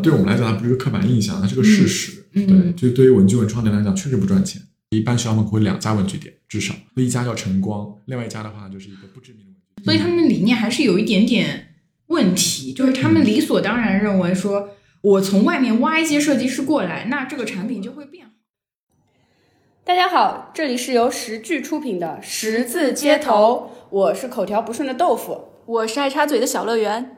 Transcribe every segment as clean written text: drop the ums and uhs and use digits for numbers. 对我们来讲它不是个刻板印象，它是个事实、嗯、对，就对于文具文创店来讲确实不赚钱，一般学校门口会两家文具店至少，一家叫晨光，另外一家的话就是一个不知名的文具店，所以他们的理念还是有一点点问题，就是他们理所当然认为说、嗯、我从外面挖一些设计师过来，那这个产品就会变好。大家好，这里是由十句出品的十字街头，我是口条不顺的豆腐，我是爱插嘴的小乐园。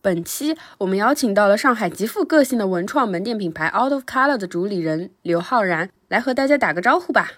本期我们邀请到了上海极富个性的文创门店品牌 Out of Color 的主理人刘浩然，来和大家打个招呼吧。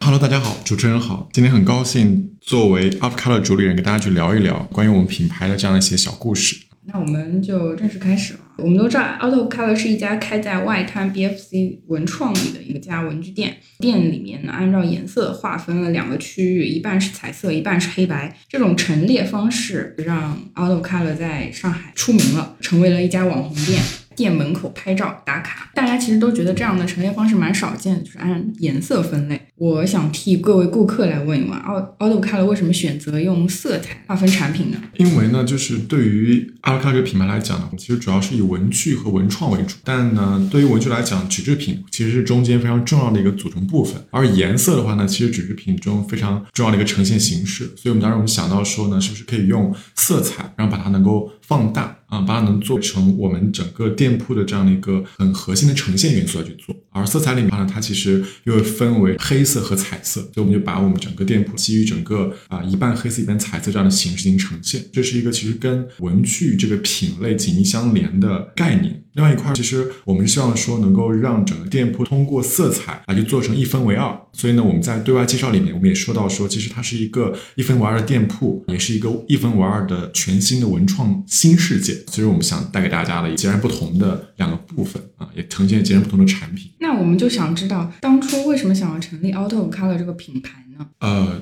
Hello， 大家好，主持人好，今天很高兴作为 Out of Color 主理人跟大家去聊一聊关于我们品牌的这样一些小故事。那我们就正式开始了。我们都知道 Out of Color 是一家开在外滩 BFC 文创里的一家文具店，店里面呢按照颜色划分了两个区域，一半是彩色，一半是黑白，这种陈列方式让 Out of Color 在上海出名了，成为了一家网红店，店门口拍照打卡，大家其实都觉得这样的陈列方式蛮少见，就是按颜色分类。我想替各位顾客来问一问 Out of Color 为什么选择用色彩划分产品呢？因为呢就是对于 Out of Color 这个品牌来讲呢，其实主要是以文具和文创为主，但呢对于文具来讲，纸制品其实是中间非常重要的一个组成部分，而颜色的话呢其实纸制品中非常重要的一个呈现形式，所以我们当时想到说呢，是不是可以用色彩然后把它能够放大啊，把它能做成我们整个店铺的这样的一个很核心的呈现元素来去做。而色彩里面呢，它其实又分为黑色和彩色，所以我们就把我们整个店铺基于整个一半黑色一半彩色这样的形式进行呈现，这是一个其实跟文具这个品类紧密相连的概念。另外一块，其实我们是希望说能够让整个店铺通过色彩来去做成一分为二，所以呢我们在对外介绍里面我们也说到说，其实它是一个一分为二的店铺，也是一个一分为二的全新的文创新世界，所以我们想带给大家的截然不同的两个部分啊，也呈现截然不同的产品。那我们就想知道当初为什么想要成立 Out of Color 这个品牌呢？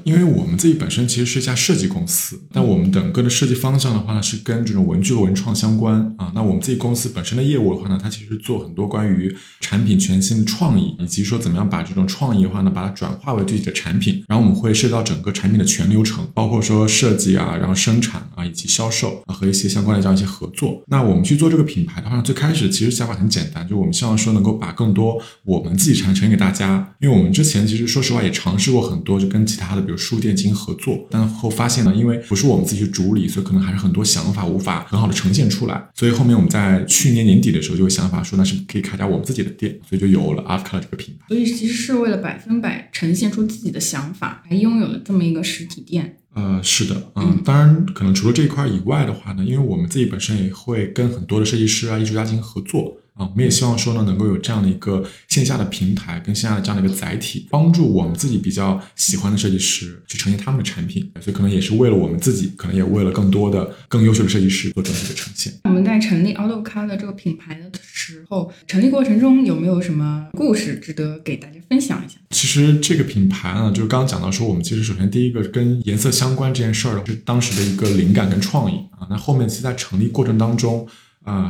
因为我们自己本身其实是一家设计公司，但我们整个的设计方向的话呢是跟这种文具和文创相关啊。那我们自己公司本身的业务的话呢，它其实做很多关于产品全新的创意，以及说怎么样把这种创意的话呢把它转化为具体的产品，然后我们会涉及到整个产品的全流程，包括说设计啊，然后生产啊，以及销售啊，和一些相关的这样一些合作。那我们去做这个品牌的话呢，最开始其实想法很简单，就我们希望说能够把更多我们自己产品给大家，因为我们之前其实说实话也尝试过很多，就跟其他的比如书店进行合作，但后发现呢因为不是我们自己去主理，所以可能还是很多想法无法很好的呈现出来，所以后面我们在去年年底的时候就有想法说那是可以开家我们自己的店，所以就有了 Out of Color 这个品牌。所以其实是为了100%呈现出自己的想法还拥有了这么一个实体店。是的，当然可能除了这一块以外的话呢，因为我们自己本身也会跟很多的设计师啊艺术家进行合作啊，我们也希望说呢能够有这样的一个线下的平台跟线下的这样的一个载体，帮助我们自己比较喜欢的设计师去呈现他们的产品，所以可能也是为了我们自己，可能也为了更多的更优秀的设计师做整体的呈现。我们在成立 Out of Color 这个品牌的时候，成立过程中有没有什么故事值得给大家分享一下？其实这个品牌呢，就是刚刚讲到说我们其实首先第一个跟颜色相关这件事儿是当时的一个灵感跟创意啊，那后面其实在成立过程当中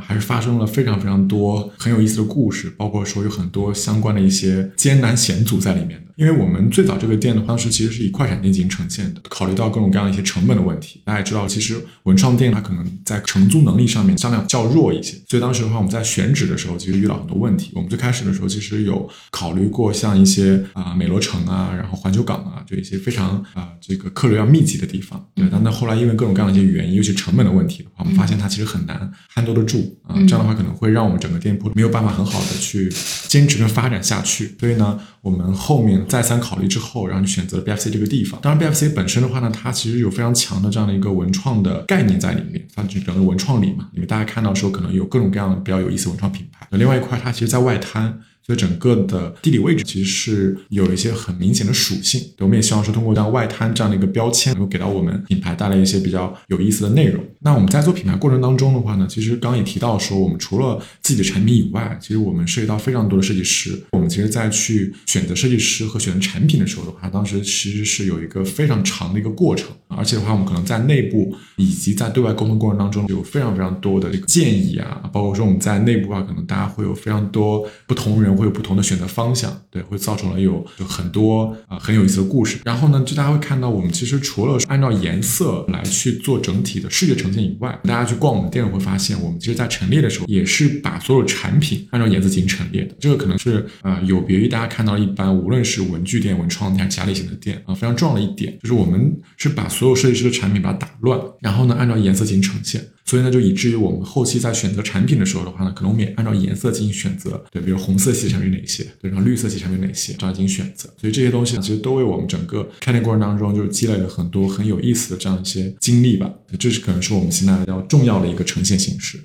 还是发生了非常非常多很有意思的故事，包括说有很多相关的一些艰难险阻在里面的。因为我们最早这个店的话，当时其实是以快闪店进行呈现的，考虑到各种各样的一些成本的问题。大家也知道，其实文创店它可能在承租能力上面相对较弱一些，所以当时的话，我们在选址的时候其实遇到很多问题。我们最开始的时候其实有考虑过像一些美罗城啊，然后环球港啊，就一些非常这个客流量密集的地方。对，但后来因为各种各样的一些原因，尤其成本的问题的话，我们发现它其实很难撼动住这样的话可能会让我们整个店铺没有办法很好的去坚持跟发展下去，所以呢我们后面再三考虑之后，然后就选择了 BFC 这个地方。当然 BFC 本身的话呢，它其实有非常强的这样的一个文创的概念在里面，它整个文创里嘛，因为大家看到说可能有各种各样的比较有意思文创品牌。另外一块它其实在外滩，所以整个的地理位置其实是有一些很明显的属性，我们也希望说通过像外滩这样的一个标签能够给到我们品牌带来一些比较有意思的内容。那我们在做品牌过程当中的话呢，其实刚刚也提到说我们除了自己的产品以外，其实我们涉及到非常多的设计师，我们其实在去选择设计师和选择产品的时候的话，当时其实是有一个非常长的一个过程，而且的话我们可能在内部以及在对外沟通过程当中有非常非常多的这个建议啊，包括说我们在内部啊可能大家会有非常多不同人会有不同的选择方向，对，会造成了有很多很有意思的故事。然后呢，就大家会看到我们其实除了按照颜色来去做整体的视觉呈现以外，大家去逛我们店会发现，我们其实在陈列的时候也是把所有产品按照颜色进行陈列的。这个可能是有别于大家看到一般无论是文具店、文创店还是家里型的店非常重要的一点，就是我们是把所有设计师的产品把它打乱，然后呢按照颜色进行呈现。所以呢，就以至于我们后期在选择产品的时候的话呢，可能我们也按照颜色进行选择，对，比如红色系产品哪些，对，然后绿色系产品哪些，这样进行选择。所以这些东西其实都为我们整个开店过程当中就是积累了很多很有意思的这样一些经历吧。这是可能是我们现在比较重要的一个呈现形式。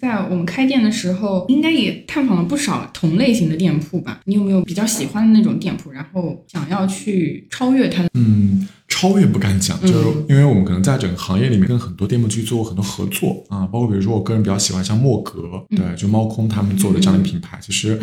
在我们开店的时候应该也探访了不少同类型的店铺吧，你有没有比较喜欢的那种店铺，然后想要去超越它的？超越不敢讲，就是因为我们可能在整个行业里面跟很多店铺去做很多合作啊，包括比如说我个人比较喜欢像墨格，对，就猫空他们做的这样的品牌，其实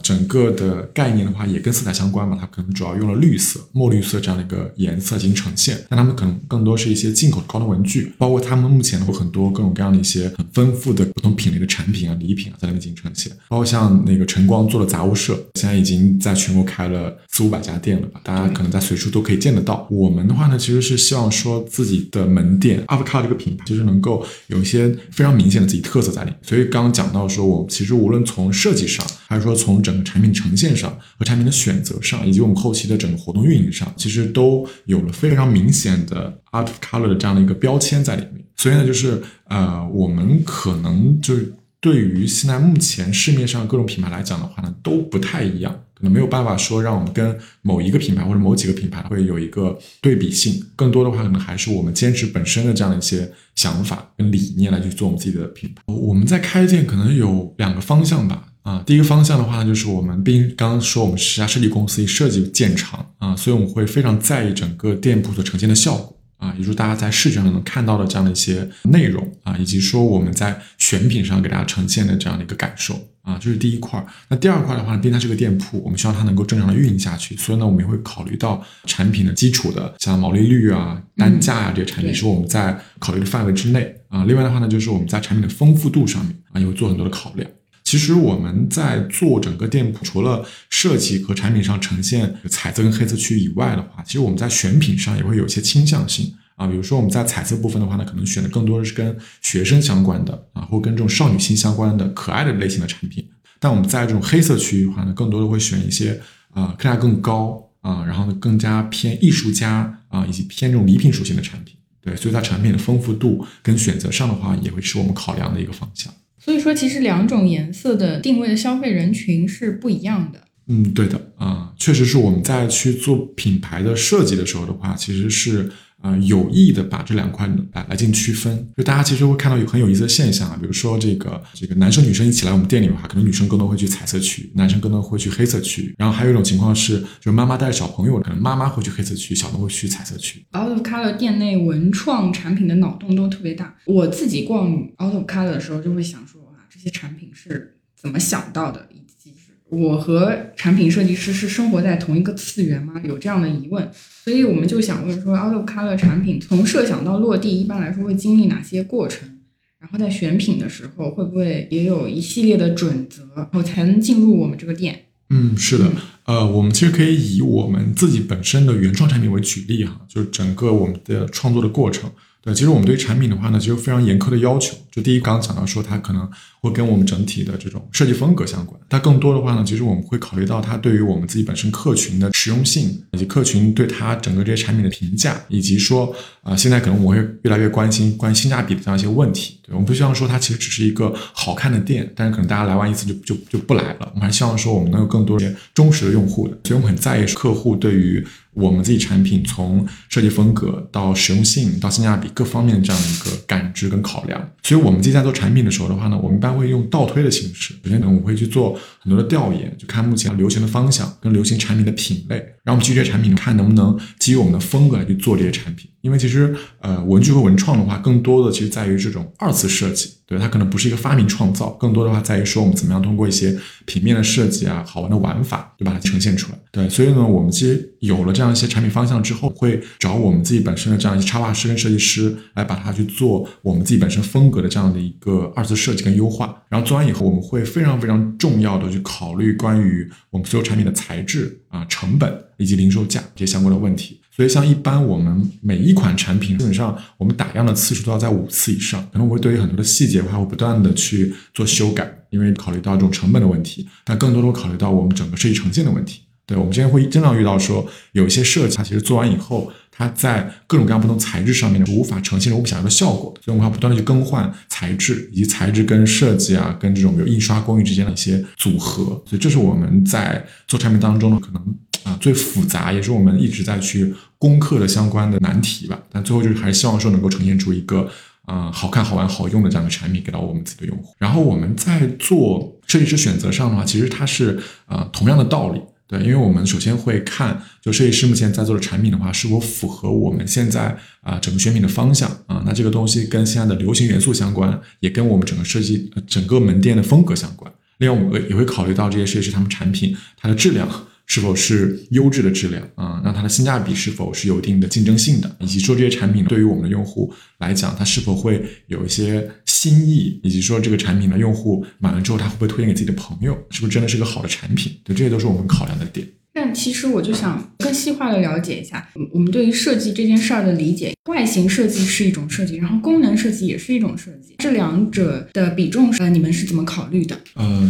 整个的概念的话也跟色彩相关嘛，它可能主要用了绿色、墨绿色这样的一个颜色进行呈现，但他们可能更多是一些进口的高端文具，包括他们目前有很多各种各样的一些很丰富的不同品类的产品啊、礼品啊在那边进行呈现，包括像那个晨光做的杂物社，现在已经在全国开了400-500家店了吧，大家可能在随处都可以见得到。我们的话呢，其实是希望说自己的门店 Out of Color 这个品牌其实能够有一些非常明显的自己特色在里面。所以刚刚讲到说，我们其实无论从设计上还是说从整个产品呈现上和产品的选择上，以及我们后期的整个活动运营上，其实都有了非常明显的 Out of Color 的这样的一个标签在里面。所以呢，就是我们可能就是对于现在目前市面上各种品牌来讲的话呢，都不太一样，可能没有办法说让我们跟某一个品牌或者某几个品牌会有一个对比性，更多的话可能还是我们坚持本身的这样的一些想法跟理念来去做我们自己的品牌。我们在开店可能有两个方向吧，第一个方向的话就是我们毕竟刚刚说我们是家设计公司以设计见长所以我们会非常在意整个店铺所呈现的效果也就是大家在视觉上能看到的这样的一些内容以及说我们在选品上给大家呈现的这样的一个感受这是第一块。那第二块的话呢，毕竟它是个店铺，我们希望它能够正常的运营下去，所以呢我们也会考虑到产品的基础的像毛利率啊、单价啊这些产品是我们在考虑的范围之内另外的话呢，就是我们在产品的丰富度上面也会做很多的考量。其实我们在做整个店铺，除了设计和产品上呈现彩色跟黑色区以外的话，其实我们在选品上也会有一些倾向性比如说我们在彩色部分的话呢，可能选的更多的是跟学生相关的或跟这种少女心相关的可爱的类型的产品。但我们在这种黑色区域的话呢，更多的会选一些更加更高然后呢更加偏艺术家以及偏这种礼品属性的产品。对，所以在产品的丰富度跟选择上的话，也会是我们考量的一个方向。所以说其实两种颜色的定位的消费人群是不一样的。对的确实是我们在去做品牌的设计的时候的话，其实是有意的把这两块来进区分。就大家其实会看到有很有意思的现象比如说这个男生女生一起来我们店里的话，可能女生更多会去彩色区，男生更多会去黑色区。然后还有一种情况是，就是妈妈带小朋友，可能妈妈会去黑色区，小朋友会去彩色区。Out of Color 店内文创产品的脑洞都特别大。我自己逛 Out of Color 的时候就会想说这些产品是怎么想到的，以及我和产品设计师是生活在同一个次元吗？有这样的疑问。所以我们就想问说 Out of Color 产品从设想到落地一般来说会经历哪些过程，然后在选品的时候会不会也有一系列的准则，然后才能进入我们这个店？是的我们其实可以以我们自己本身的原创产品为举例就是整个我们的创作的过程。对，其实我们对产品的话呢，其实非常严苛的要求。就第一，刚刚讲到说它可能会跟我们整体的这种设计风格相关，但更多的话呢，其实我们会考虑到它对于我们自己本身客群的实用性，以及客群对它整个这些产品的评价，以及说现在可能我们会越来越关心关于性价比的这样一些问题。对，我们不希望说它其实只是一个好看的店，但是可能大家来完一次就不来了。我们还希望说我们能有更多的忠实的用户的，所以我们很在意客户对于我们自己产品从设计风格到实用性到性价比各方面的这样一个感知跟考量。所以我们自己在做产品的时候的话呢，我们一般会用倒推的形式。首先我们会去做很多的调研，就看目前流行的方向跟流行产品的品类，然后我们基于这些产品看能不能基于我们的风格来去做这些产品。因为其实文具和文创的话，更多的其实在于这种二次设计。对，它可能不是一个发明创造，更多的话在于说我们怎么样通过一些平面的设计啊、好玩的玩法，就把它呈现出来。对，所以呢，我们其实有了这样一些产品方向之后，会找我们自己本身的这样一些插画师跟设计师来把它去做我们自己本身风格的这样的一个二次设计跟优化。化。然后做完以后，我们会非常非常重要的去考虑关于我们所有产品的材质啊、成本以及零售价这些相关的问题。所以像一般我们每一款产品基本上我们打样的次数都要在5次以上，然后我会对于很多的细节的话会不断的去做修改，因为考虑到这种成本的问题，但更多的考虑到我们整个设计呈现的问题。对，我们现在会经常遇到说有一些设计它其实做完以后它在各种各样不同材质上面无法呈现出我们想要的效果，所以我们要不断的去更换材质，以及材质跟设计啊，跟这种有印刷工艺之间的一些组合。所以这是我们在做产品当中可能最复杂，也是我们一直在去攻克的相关的难题吧。但最后就是还是希望说能够呈现出一个好看好玩好用的这样的产品给到我们自己的用户。然后我们在做设计师选择上的话，其实它是同样的道理。对，因为我们首先会看就设计师目前在做的产品的话是否符合我们现在整个选品的方向啊。那这个东西跟现在的流行元素相关，也跟我们整个设计整个门店的风格相关。另外我们也会考虑到这些设计师他们产品它的质量是否是优质的质量啊，那它的性价比是否是有一定的竞争性的，以及说这些产品对于我们的用户来讲它是否会有一些新意，以及说这个产品的用户买完之后他会不会推荐给自己的朋友，是不是真的是个好的产品。对，这些都是我们考量的点。但其实我就想更细化的了解一下我们对于设计这件事儿的理解。外形设计是一种设计，然后功能设计也是一种设计，这两者的比重你们是怎么考虑的？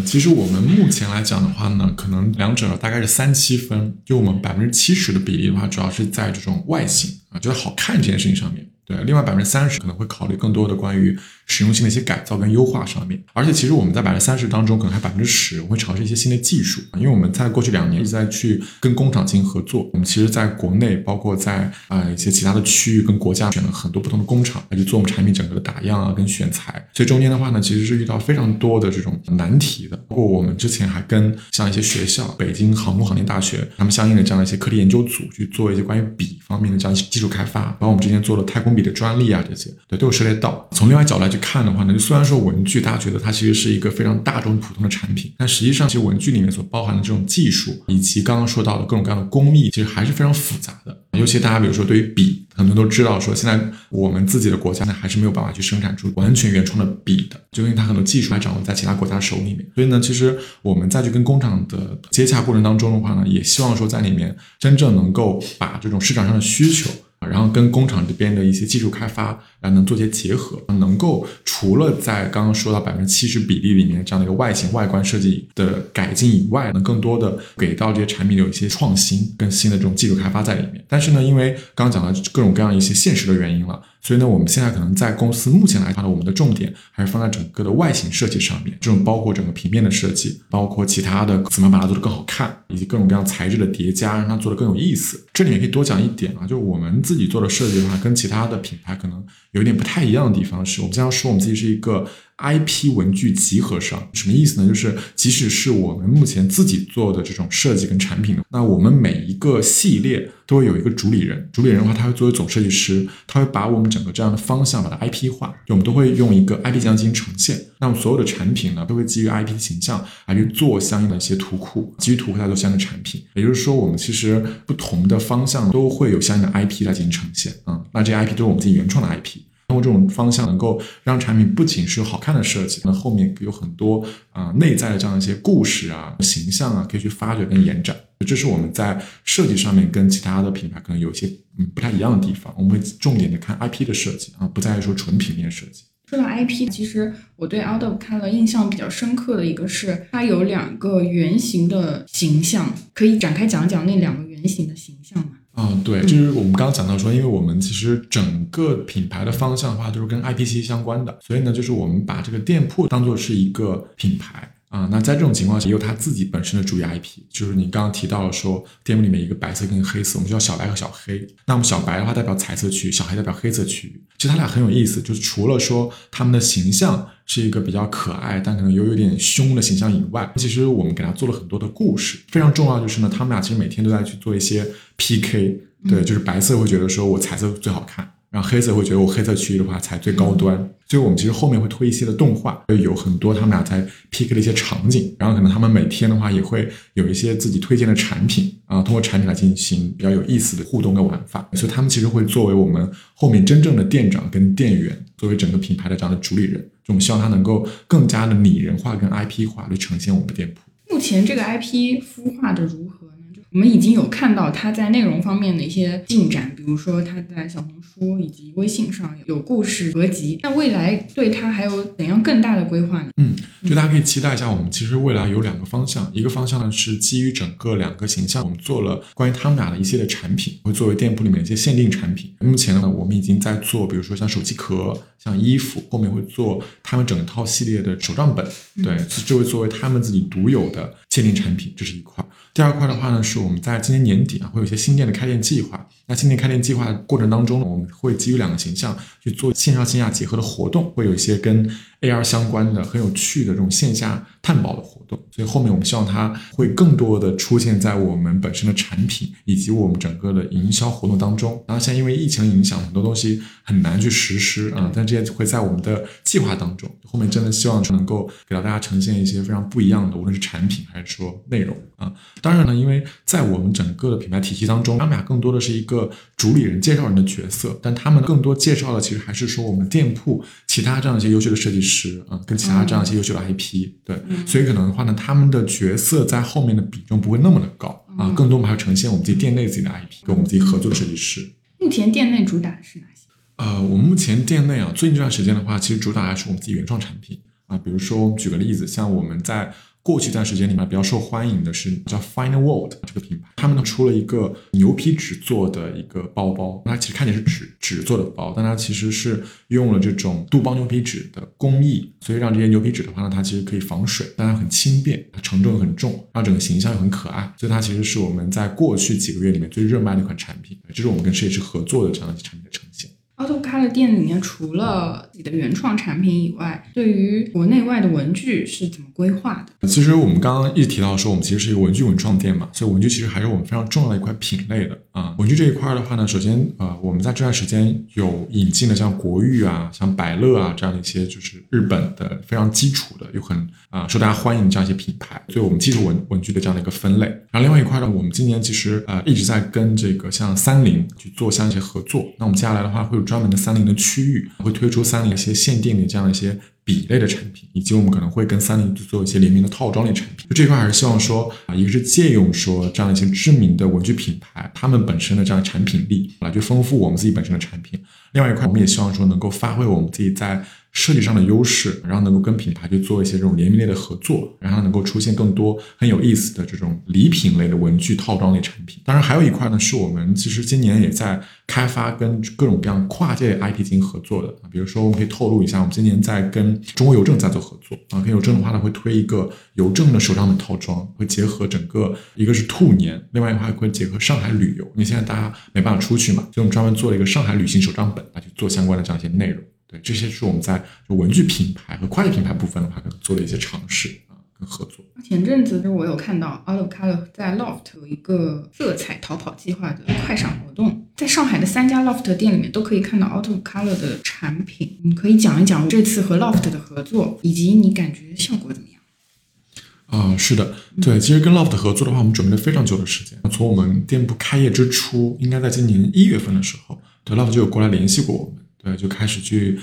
其实我们目前来讲的话呢，可能两者大概是3-7分，就我们 70% 的比例的话主要是在这种外形就是好看这件事情上面。对，另外 30% 可能会考虑更多的关于实用性的一些改造跟优化上面。而且其实我们在 30% 当中可能还 10% 会尝试一些新的技术，因为我们在过去2年一直在去跟工厂进行合作。我们其实在国内包括在一些其他的区域跟国家选了很多不同的工厂来去做我们产品整个的打样啊跟选材，所以中间的话呢其实是遇到非常多的这种难题的。包括我们之前还跟像一些学校北京航空航天大学他们相应的这样的一些课题研究组去做一些关于笔方面的这样一些技术开发，包括我们之前做了太空笔的专利啊，这些对都有涉猎到。从另外角度来去看的话呢，就虽然说文具大家觉得它其实是一个非常大众普通的产品，但实际上其实文具里面所包含的这种技术以及刚刚说到的各种各样的工艺其实还是非常复杂的。尤其大家比如说对于笔，很多人都知道说现在我们自己的国家呢还是没有办法去生产出完全原创的笔的，就因为它很多技术还掌握在其他国家手里面。所以呢其实我们在去跟工厂的接洽过程当中的话呢，也希望说在里面真正能够把这种市场上的需求然后跟工厂这边的一些技术开发然后能做些结合，能够除了在刚刚说到 70% 比例里面这样的一个外形外观设计的改进以外，能更多的给到这些产品有一些创新跟新的这种技术开发在里面。但是呢因为刚刚讲了各种各样一些现实的原因了，所以呢我们现在可能在公司目前来看我们的重点还是放在整个的外形设计上面，这种包括整个平面的设计，包括其他的怎么把它做得更好看，以及各种各样材质的叠加让它做得更有意思。这里面可以多讲一点就是我们自己做的设计的话跟其他的品牌可能有点不太一样的地方是，我们经常说我们自己是一个 IP 文具集合商。什么意思呢？就是即使是我们目前自己做的这种设计跟产品，那我们每一个系列都会有一个主理人，主理人的话他会作为总设计师，他会把我们整个这样的方向把它 IP 化，我们都会用一个 IP 形象进行呈现。那我们所有的产品呢都会基于 IP 形象来去做相应的一些图库，基于图库来做相应的产品。也就是说我们其实不同的方向都会有相应的 IP 来进行呈现那这些 IP 都是我们自己原创的 IP，通过这种方向能够让产品不仅是好看的设计，那后面有很多内在的这样一些故事啊形象啊可以去发掘跟延展。这是我们在设计上面跟其他的品牌可能有一些不太一样的地方，我们会重点的看 IP 的设计不再说纯平面设计。说到 IP， 其实我对 Out of Color 印象比较深刻的一个是它有2个圆形的形象，可以展开讲讲那2个圆形的形象吗？对，就是我们刚刚讲到说因为我们其实整个品牌的方向的话都是跟 IPC 相关的，所以呢就是我们把这个店铺当作是一个品牌那在这种情况下也有它自己本身的主业 IP， 就是你刚刚提到说店铺里面一个白色跟黑色，我们叫小白和小黑，那我们小白的话代表彩色区域，小黑代表黑色区域。其实它俩很有意思，就是除了说他们的形象是一个比较可爱但可能有点凶的形象以外，其实我们给他做了很多的故事。非常重要就是呢他们俩其实每天都在去做一些 PK， 对，就是白色会觉得说我彩色最好看，然后黑色会觉得我黑色区域的话才最高端。所以我们其实后面会推一些的动画，有很多他们俩在 PK 的一些场景，然后可能他们每天的话也会有一些自己推荐的产品通过产品来进行比较有意思的互动跟玩法。所以他们其实会作为我们后面真正的店长跟店员，作为整个品牌的这样的主理人，我们希望它能够更加的拟人化跟 IP 化的呈现我们的店铺。目前这个 IP 孵化的如何呢？我们已经有看到它在内容方面的一些进展，比如说它在小红书以及微信上有故事合集，那未来对它还有怎样更大的规划呢？就大家可以期待一下，我们其实未来有两个方向，一个方向呢是基于整个两个形象，我们做了关于他们俩的一些的产品，会作为店铺里面一些限定产品。目前呢，我们已经在做，比如说像手机壳、像衣服，后面会做他们整套系列的手账本，对，这会作为他们自己独有的限定产品，这是一块。第二块的话呢，是我们在今年年底啊，会有一些新店的开店计划。那新店开店计划的过程当中呢，我们会基于两个形象去做线上线下结合的活动，会有一些跟 AR 相关的很有趣的这种线下探宝的活动，所以后面我们希望它会更多的出现在我们本身的产品以及我们整个的营销活动当中。然后现在因为疫情影响，很多东西很难去实施啊，但这些会在我们的计划当中。后面真的希望能够给到大家呈现一些非常不一样的，无论是产品还是说内容啊。当然呢，因为在我们整个的品牌体系当中，他们俩更多的是一个主理人、介绍人的角色，但他们更多介绍的其实还是说我们店铺其他这样一些优秀的设计师啊，跟其他这样一些优秀的 IP， 对，所以可能的话呢，他们的角色在后面的比重不会那么的高啊，更多我们还要呈现我们自己店内自己的 IP 跟我们自己合作的设计师。目前店内主打的是哪些？我们目前店内啊，最近这段时间的话，其实主打还是我们自己原创产品啊，比如说我们举个例子，像我们在过去一段时间里面比较受欢迎的是叫 Final World 这个品牌，他们出了一个牛皮纸做的一个包包，它其实看起来是纸做的包，但它其实是用了这种镀包牛皮纸的工艺，所以让这些牛皮纸的话呢，它其实可以防水，但它很轻便，它承重很重，让整个形象又很可爱，所以它其实是我们在过去几个月里面最热卖的一款产品，这是我们跟设计师合作的这样的产品的呈现。Out of Color 店里面除了自己的原创产品以外，对于国内外的文具是怎么规划的？其实我们刚刚一直提到说我们其实是一个文具文创店嘛，所以文具其实还是我们非常重要的一块品类的啊。文具这一块的话呢，首先我们在这段时间有引进了像国誉啊、像百乐啊这样的一些就是日本的非常基础的又很受大家欢迎这样一些品牌，所以我们基础文具的这样的一个分类。然后另外一块呢，我们今年其实一直在跟这个像三菱去做像一些合作，那我们接下来的话会有专门的三菱的区域，会推出三菱一些限定的这样一些笔类的产品，以及我们可能会跟三菱做一些联名的套装类产品。就这块还是希望说一个是借用说这样一些知名的文具品牌他们本身的这样的产品力来去丰富我们自己本身的产品，另外一块我们也希望说能够发挥我们自己在设计上的优势，然后能够跟品牌去做一些这种联名类的合作，然后能够出现更多很有意思的这种礼品类的文具套装类产品。当然还有一块呢，是我们其实今年也在开发跟各种各样跨界 IP 进行合作的，比如说我们可以透露一下，我们今年在跟中国邮政在做合作跟邮政的话呢，会推一个邮政的手账本套装，会结合整个一个是兔年，另外一块会结合上海旅游，因为现在大家没办法出去嘛，所以我们专门做了一个上海旅行手账本来去做相关的这样一些内容。对，这些是我们在文具品牌和跨界品牌部分的话做的一些尝试跟合作。前阵子我有看到 Out of Color 在 Loft 有一个色彩逃跑计划的快闪活动，在上海的3家 Loft 店里面都可以看到 Out of Color 的产品。你可以讲一讲这次和 Loft 的合作，以及你感觉效果怎么样？是的，对，其实跟 Loft 合作的话，我们准备了非常久的时间，从我们店铺开业之初，应该在今年1月份的时候，对 Loft 就有过来联系过我们，对，就开始去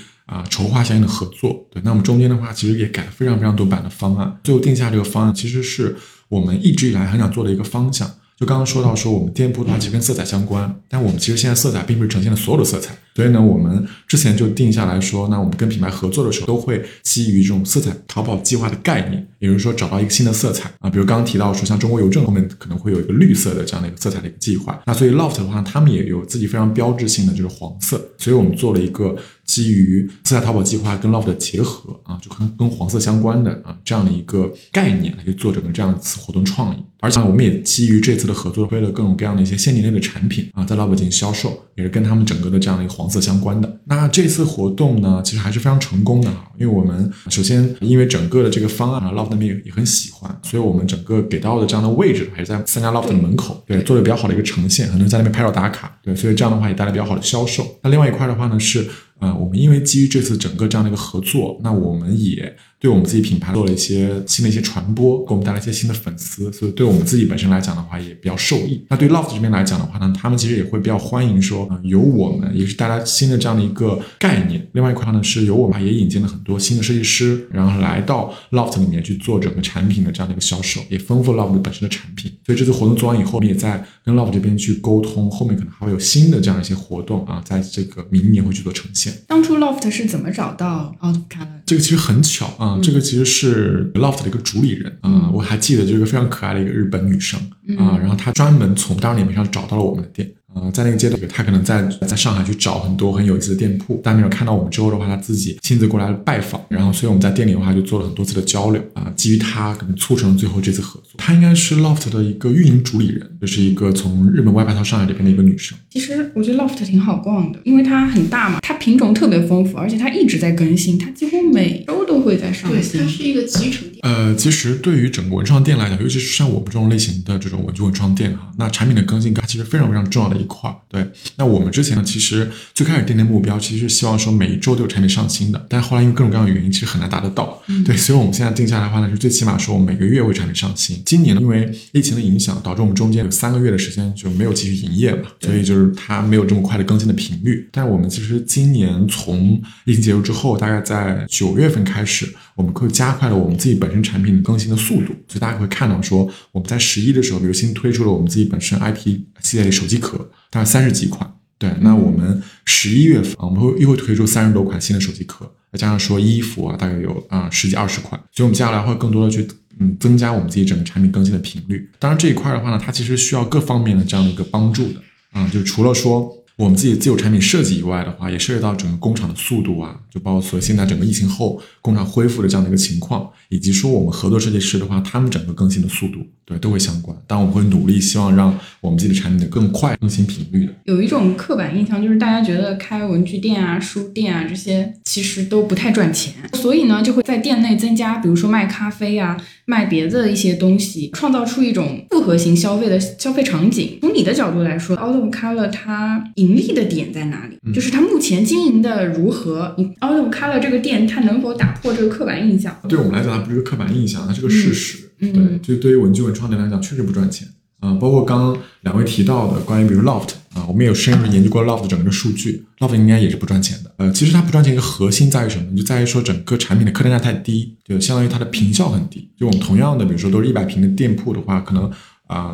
筹划相应的合作。对，那我们中间的话，其实也改了非常非常多版的方案，最后定下这个方案，其实是我们一直以来很想做的一个方向。就刚刚说到说我们店铺的话其实跟色彩相关，但我们其实现在色彩并不是呈现了所有的色彩，所以呢我们之前就定下来说，那我们跟品牌合作的时候都会基于这种色彩淘宝计划的概念，也就是说找到一个新的色彩比如刚刚提到说像中国邮政后面可能会有一个绿色的这样的一个色彩的一个计划，那所以 Loft 的话他们也有自己非常标志性的就是黄色，所以我们做了一个基于色彩淘宝计划跟 Loft 的结合就跟黄色相关的这样的一个概念来去做整个这样的活动创意。而且我们也基于这次的合作推了各种各样的一些限定类的产品在 Loft 进行销售，也是跟他们整个的这样的一个黄色相关的。那这次活动呢其实还是非常成功的，因为我们首先因为整个的这个方案Loft 那边也很喜欢，所以我们整个给到的这样的位置还是在3家 Loft 的门口，对，做了比较好的一个呈现，很多人在那边拍照打卡，对，所以这样的话也带来比较好的销售。那另外一块的话呢是我们因为基于这次整个这样的一个合作，那我们也对我们自己品牌做了一些新的一些传播，给我们带来一些新的粉丝，所以对我们自己本身来讲的话也比较受益。那对 Loft 这边来讲的话呢，他们其实也会比较欢迎说有我们，也是带来新的这样的一个概念。另外一块呢是有我们也引进了很多新的设计师，然后来到 Loft 里面去做整个产品的这样的一个销售，也丰富 Loft 本身的产品。所以这次活动做完以后，我们也在跟 Loft 这边去沟通，后面可能还会有新的这样一些活动啊，在这个明年会去做呈现。当初 Loft 是怎么找到 Out of Color？ 这个其实很巧啊，这个其实是 Loft 的一个主理人啊，我还记得这个非常可爱的一个日本女生啊，然后她专门从大众点评上找到了我们的店。在那个阶段，他可能在上海去找很多很有意思的店铺，但没有看到我们之后的话，他自己亲自过来拜访，然后所以我们在店里的话就做了很多次的交流基于他可能促成了最后这次合作。他应该是 Loft 的一个运营主理人，就是一个从日本外派到上海这边的一个女生。其实我觉得 Loft 挺好逛的，因为它很大嘛，它品种特别丰富，而且它一直在更新，它几乎每周都会在上新。对，它是一个集成店。其实对于整个文创店来讲，尤其是像我们这种类型的这种文创店啊，那产品的更新它其实非常非常重要的一块。对，那我们之前呢，其实最开始定的目标其实是希望说每一周都有产品上新的，但是后来因为各种各样的原因，其实很难达得到。对，所以我们现在定下来的话呢，是最起码说我们每个月会产品上新。今年呢，因为疫情的影响，导致我们中间有3个月的时间就没有继续营业了，所以就是它没有这么快的更新的频率。但我们其实今年从疫情结束之后，大概在9月份开始，我们会加快了我们自己本身产品更新的速度，所以大家会看到说我们在11的时候，比如新推出了我们自己本身 IP 系列的手机壳，大概30几款。对，那我们11月份我们又会推出30多款新的手机壳，加上说衣服啊，大概有10几20款，所以我们接下来会更多的去增加我们自己整个产品更新的频率。当然这一块的话呢，它其实需要各方面的这样的一个帮助的就除了说我们自己自有产品设计以外的话，也涉及到整个工厂的速度啊，就包括现在整个疫情后工厂恢复的这样的一个情况，以及说我们合作设计师的话，他们整个更新的速度，对，都会相关。但我们会努力，希望让我们自己的产品的更快更新频率的。有一种刻板印象，就是大家觉得开文具店啊、书店啊这些其实都不太赚钱，所以呢就会在店内增加，比如说卖咖啡啊、卖别的一些东西，创造出一种复合型消费的消费场景。从你的角度来说， Out of Color 它盈利的点在哪里？就是它目前经营的如何？你 Out of Color 这个店，它能否打破这个刻板印象？对我们来讲，它不是刻板印象，它是个事实。对，就对于文具文创店来讲，确实不赚钱包括刚两位提到的关于比如 Loft 我们也有深入研究过 Loft 整个的数据， Loft 应该也是不赚钱的。其实它不赚钱一个核心在于什么？就在于说整个产品的客单价太低，就相当于它的坪效很低。就我们同样的，比如说都是100平的店铺的话，可能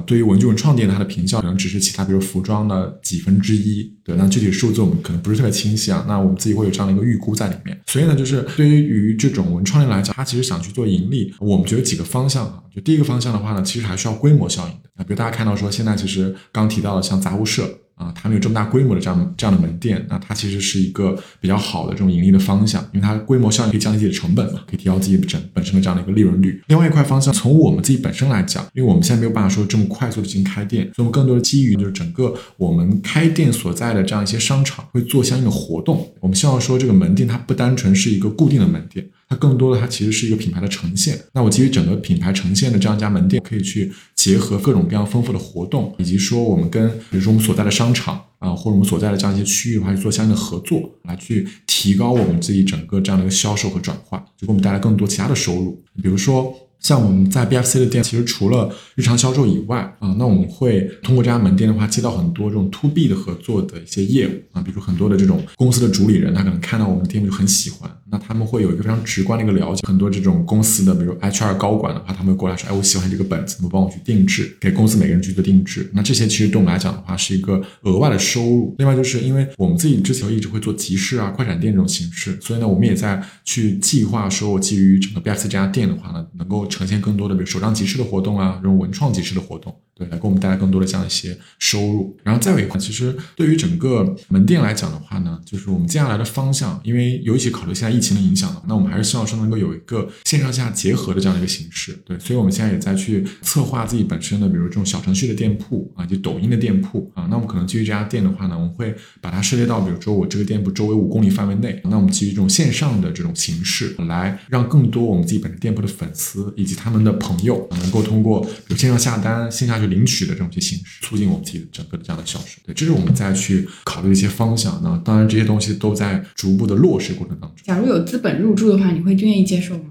对于文具文创店它的坪效可能只是其他比如服装的1/10。对，那具体数字我们可能不是特别清晰啊，那我们自己会有这样的一个预估在里面。所以呢，就是对于这种文创店来讲，它其实想去做盈利，我们觉得几个方向啊。就第一个方向的话呢，其实还需要规模效应的比如大家看到说现在其实刚提到的像杂物社他们有这么大规模的这样的门店，那它其实是一个比较好的这种盈利的方向，因为它规模效应可以降低自己的成本嘛，可以提高自己本身的这样的一个利润率。另外一块方向，从我们自己本身来讲，因为我们现在没有办法说这么快速的进行开店，所以我们更多的基于就是整个我们开店所在的这样一些商场会做相应的活动。我们希望说这个门店它不单纯是一个固定的门店，它更多的它其实是一个品牌的呈现。那我基于整个品牌呈现的这样一家门店，可以去结合各种各样丰富的活动，以及说我们跟比如说我们所在的商场或者我们所在的这样一些区域的话，去做相应的合作，来去提高我们自己整个这样的一个销售和转化，就给我们带来更多其他的收入。比如说像我们在 BFC 的店，其实除了日常销售以外那我们会通过这家门店的话，接到很多这种 2B 的合作的一些业务比如很多的这种公司的主理人，他可能看到我们的店就很喜欢，那他们会有一个非常直观的一个了解。很多这种公司的比如 HR 高管的话，他们会过来说，哎，我喜欢这个本子，能帮我去定制，给公司每个人去做定制。那这些其实对我们来讲的话，是一个额外的收入。另外就是因为我们自己之前一直会做集市啊、快闪店这种形式，所以呢我们也在去计划说，我基于整个 BFC 这家店的话呢，能够呈现更多的比如手账集市的活动啊，这种文创集市的活动，对，来给我们带来更多的这样一些收入。然后再有一块，其实对于整个门店来讲的话呢，就是我们接下来的方向，因为尤其考虑现在疫情的影响，那我们还是希望说能够有一个线上下结合的这样的一个形式。对，所以我们现在也在去策划自己本身的比如这种小程序的店铺以及抖音的店铺那我们可能基于这家店的话呢，我们会把它涉猎到比如说我这个店铺周围5公里范围内，那我们基于这种线上的这种形式，来让更多我们自己本身店铺的粉丝以及他们的朋友能够通过比如线上下单、线下去是领取的这种些形式，促进我们自己整个的这样的销售。对，这是我们再去考虑一些方向呢。当然这些东西都在逐步的落实过程当中。假如有资本入驻的话，你会愿意接受吗？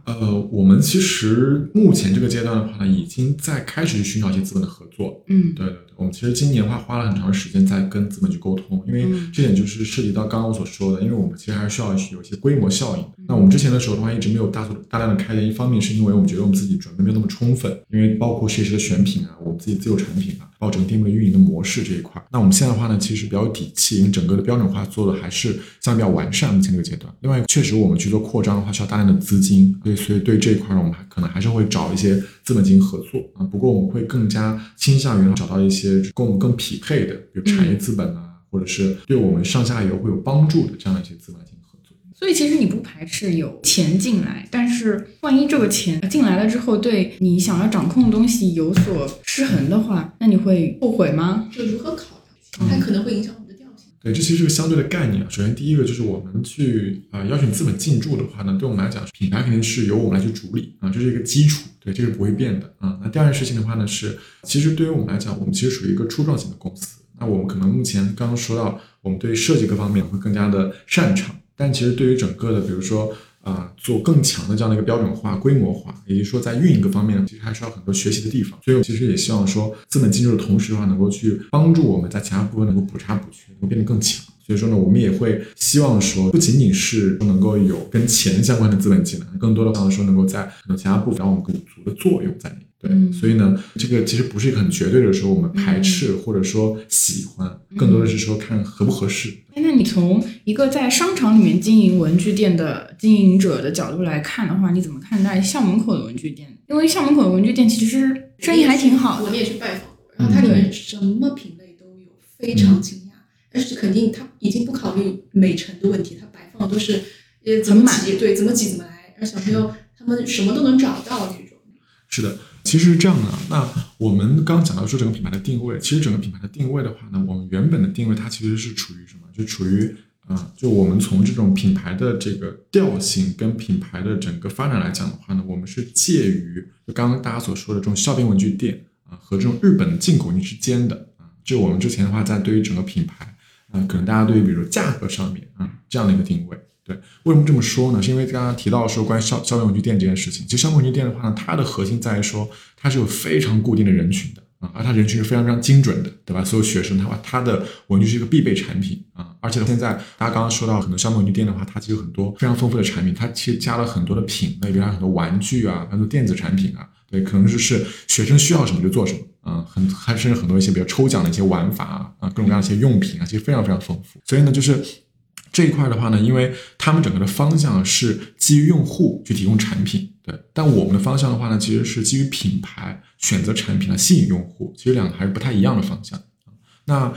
我们其实目前这个阶段的话呢，已经在开始去寻找一些资本的合作。嗯，对对对，我们其实今年的话花了很长时间在跟资本去沟通，因为这点就是涉及到刚刚我所说的，因为我们其实还是需要有一些规模效应。那我们之前的时候的话一直没有大量的开店，一方面是因为我们觉得我们自己准备没有那么充分，因为包括实验室的选品啊，我们自己自有产品啊，包括整个店铺的运营的模式这一块。那我们现在的话呢其实比较有底气，因为整个的标准化做的还是相对比较完善目前这个阶段。另外确实我们去做扩张的话需要大量的资金，所以对这一块我们可能还是会找一些资本进行合作啊。不过我们会更加倾向于找到一些跟我们更匹配的，比如产业资本啊，或者是对我们上下游会有帮助的这样一些资本进行合作。所以其实你不排斥有钱进来，但是万一这个钱进来了之后对你想要掌控的东西有所失衡的话，那你会后悔吗？就如何考量它可能会影响我们的调性。对，这其实是个相对的概念。首先第一个就是我们去邀请资本进驻的话呢，对我们来讲品牌肯定是由我们来去主理啊，这是一个基础，对，这是不会变的啊。那第二件事情的话呢是，其实对于我们来讲，我们其实属于一个初创型的公司。那我们可能目前刚刚说到我们对设计各方面会更加的擅长，但其实对于整个的比如说做更强的这样的一个标准化规模化，也就是说在运营各方面其实还需要很多学习的地方。所以我其实也希望说资本进入的同时的话能够去帮助我们在其他部分能够补差补缺，能够变得更强。所以说呢，我们也会希望说不仅仅是能够有跟钱相关的资本进来，更多的话说能够在很多其他部分让我们更足的作用在里面。对，所以呢这个其实不是一个很绝对的说我们排斥或者说喜欢，更多的是说看合不合适。那你从一个在商场里面经营文具店的经营者的角度来看的话，你怎么看待校门口的文具店？因为校门口的文具店其实生意还挺好的。我也去拜访过，然后它里面什么品类都有，非常惊讶。但是肯定它已经不考虑美成的问题，它摆放都是怎么挤，对，怎么挤怎么来，让小朋友他们什么都能找到这种。是的，其实是这样的。那我们刚讲到说整个品牌的定位，其实整个品牌的定位的话呢，我们原本的定位它其实是处于什么？就处于就我们从这种品牌的这个调性跟品牌的整个发展来讲的话呢，我们是介于就刚刚大家所说的这种校边文具店和这种日本进口文具之间的就我们之前的话在对于整个品牌可能大家对于比如说价格上面这样的一个定位。对，为什么这么说呢？是因为刚刚提到说关于校园文具店这件事情。其实校园文具店的话呢，它的核心在于说它是有非常固定的人群的而它人群是非常非常精准的，对吧？所有学生它的文具是一个必备产品而且现在大家刚刚说到很多校园文具店的话，它其实有很多非常丰富的产品，它其实加了很多的品类，比如它很多玩具啊，很多电子产品啊，对，可能就是学生需要什么就做什么。还甚至很多一些比较抽奖的一些玩法各种各样的一些用品其实非常非常丰富。所以呢，就是这一块的话呢，因为他们整个的方向是基于用户去提供产品，对，但我们的方向的话呢，其实是基于品牌选择产品来吸引用户，其实两个还是不太一样的方向。那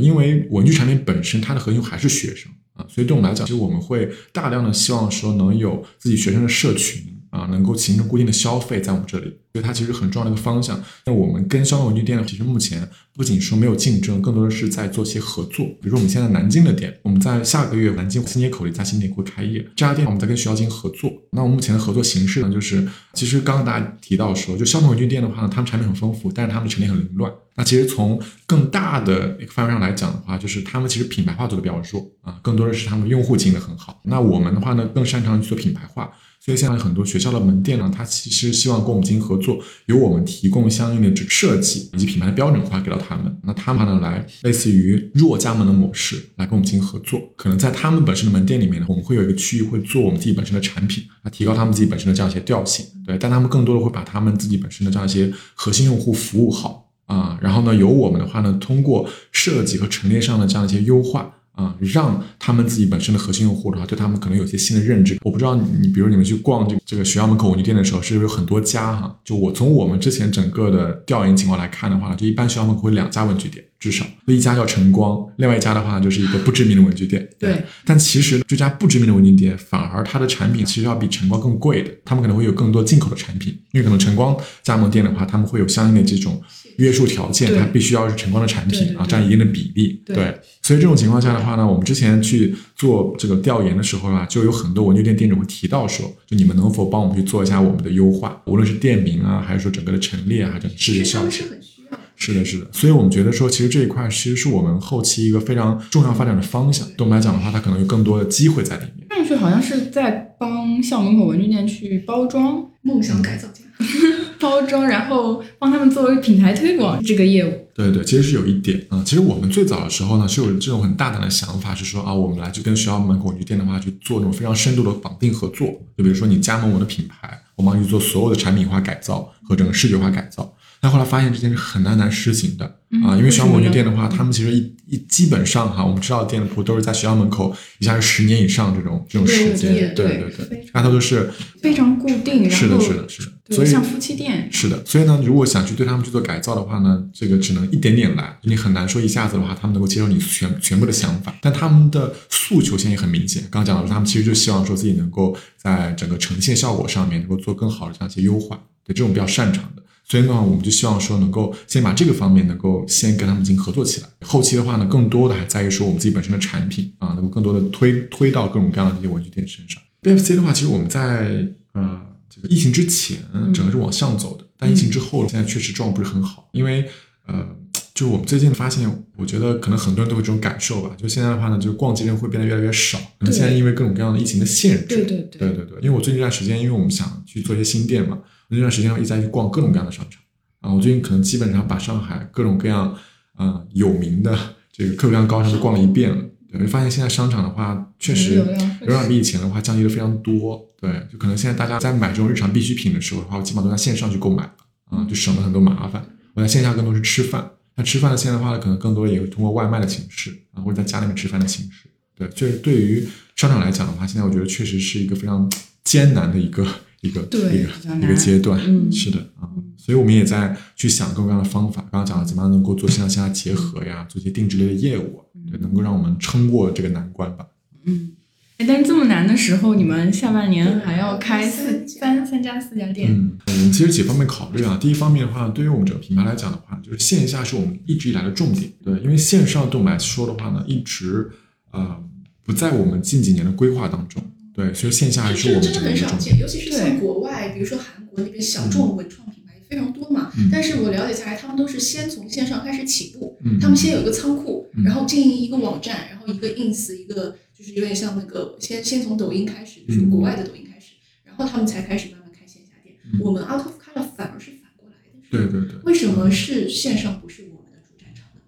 因为文具产品本身它的核心还是学生所以对我们来讲，其实我们会大量的希望说能有自己学生的社群能够形成固定的消费在我们这里，所以它其实很重要的一个方向。那我们跟校园文具店其实目前不仅说没有竞争，更多的是在做些合作。比如说我们现在南京的店，我们在下个月南京新街口的一家新店会开业，这家店我们在跟学校进行合作。那我们目前的合作形式呢，就是其实刚刚大家提到说就校园文具店的话呢，他们产品很丰富，但是他们的陈列很凌乱。那其实从更大的一个范围上来讲的话，就是他们其实品牌化做的比较弱更多的是他们用户经营的很好。那我们的话呢，更擅长去做品牌化，所以现在很多学校的门店呢，它其实希望跟我们进行合作，由我们提供相应的设计以及品牌的标准化给到他们，那他们呢来类似于弱加盟的模式来跟我们进行合作。可能在他们本身的门店里面呢，我们会有一个区域会做我们自己本身的产品，来提高他们自己本身的这样一些调性，对，但他们更多的会把他们自己本身的这样一些核心用户服务好然后呢，由我们的话呢，通过设计和陈列上的这样一些优化让他们自己本身的核心用户的话，对他们可能有些新的认知。我不知道你比如你们去逛这个学校门口文具店的时候，是不是有很多家就我们之前整个的调研情况来看的话，就一般学校门口有两家文具店，至少一家叫晨光，另外一家的话就是一个不知名的文具店。对，但其实这家不知名的文具店反而它的产品其实要比晨光更贵的，他们可能会有更多进口的产品，因为可能晨光加盟店的话，他们会有相应的这种约束条件，它必须要是晨光的产品占一定的比例。 对， 对，所以这种情况下的话呢，我们之前去做这个调研的时候就有很多文具店店主会提到说，就你们能否帮我们去做一下我们的优化，无论是店名还是说整个的陈列整个视觉效果。是的是的，所以我们觉得说其实这一块其实是我们后期一个非常重要发展的方向，对我们来讲的话它可能有更多的机会在里面。看上去好像是在帮校门口文具店去包装梦想改造家包装，然后帮他们作为品牌推广这个业务。对对，其实是有一点啊、其实我们最早的时候呢是有这种很大胆的想法，是说啊，我们来去跟学校门口文具店的话去做那种非常深度的绑定合作，就比如说你加盟我的品牌，我帮你去做所有的产品化改造和整个视觉化改造。但后来发现这件事很难施行的啊，因为学校文具店的话，他们其实基本上哈，我们知道的店铺都是在学校门口，一下是10年以上这种时间，对，那它就是非常固定，是的，所以像夫妻店是的，所以呢，如果想去对他们去做改造的话呢，这个只能一点点来，你很难说一下子的话，他们能够接受你全部的想法，但他们的诉求现在也很明显，刚刚讲的，他们其实就希望说自己能够在整个呈现效果上面能够做更好的这样一些优化，对这种比较擅长的。所以呢，我们就希望说能够先把这个方面能够先跟他们进行合作起来，后期的话呢，更多的还在于说我们自己本身的产品啊，能够更多的推到各种各样的这些文具店身上。BFC 的话，其实我们在这个疫情之前整个是往上走的，但疫情之后现在确实状况不是很好，因为就是我们最近发现，我觉得可能很多人都有这种感受吧。就现在的话呢，就是逛街人会变得越来越少。可能现在因为各种各样的疫情的限制，对。因为我最近这段时间，因为我们想去做一些新店嘛，我这段时间一直在去逛各种各样的商场啊。我最近可能基本上把上海各种各样有名的这个各种高商都逛了一遍了。对，发现现在商场的话，确实流量比以前的话降低的非常多。对，就可能现在大家在买这种日常必需品的时候的话，我基本上都在线上去购买了啊，就省了很多麻烦。我在线下更多是吃饭。那吃饭的现在的话，可能更多也是通过外卖的形式啊，或者在家里面吃饭的形式。对，就是对于商场来讲的话，现在我觉得确实是一个非常艰难的一个阶段。是的啊，所以我们也在去想各种各样的方法。刚刚讲了怎么样能够做线上线下结合呀，做一些定制类的业务，对，能够让我们撑过这个难关吧。但是这么难的时候，你们下半年还要开三家四家店。我们其实几方面考虑啊。第一方面的话，对于我们整个品牌来讲的话，就是线下是我们一直以来的重点。对，因为线上对我们来说的话呢，一直不在我们近几年的规划当中。对，所以线下还是我们整个的重点。这真的很少见，尤其是像国外，比如说韩国那边小众文创品牌非常多嘛。但是我了解下来，他们都是先从线上开始起步，他们先有一个仓库，然后经营一个网站，然后一个 ins 一个。就是有点像那个先从抖音开始，就是国外的抖音开始，然后他们才开始慢慢开线下店。我们 Out of Color 反而是反过来的。对。为什么是线上不是我们的主战场呢？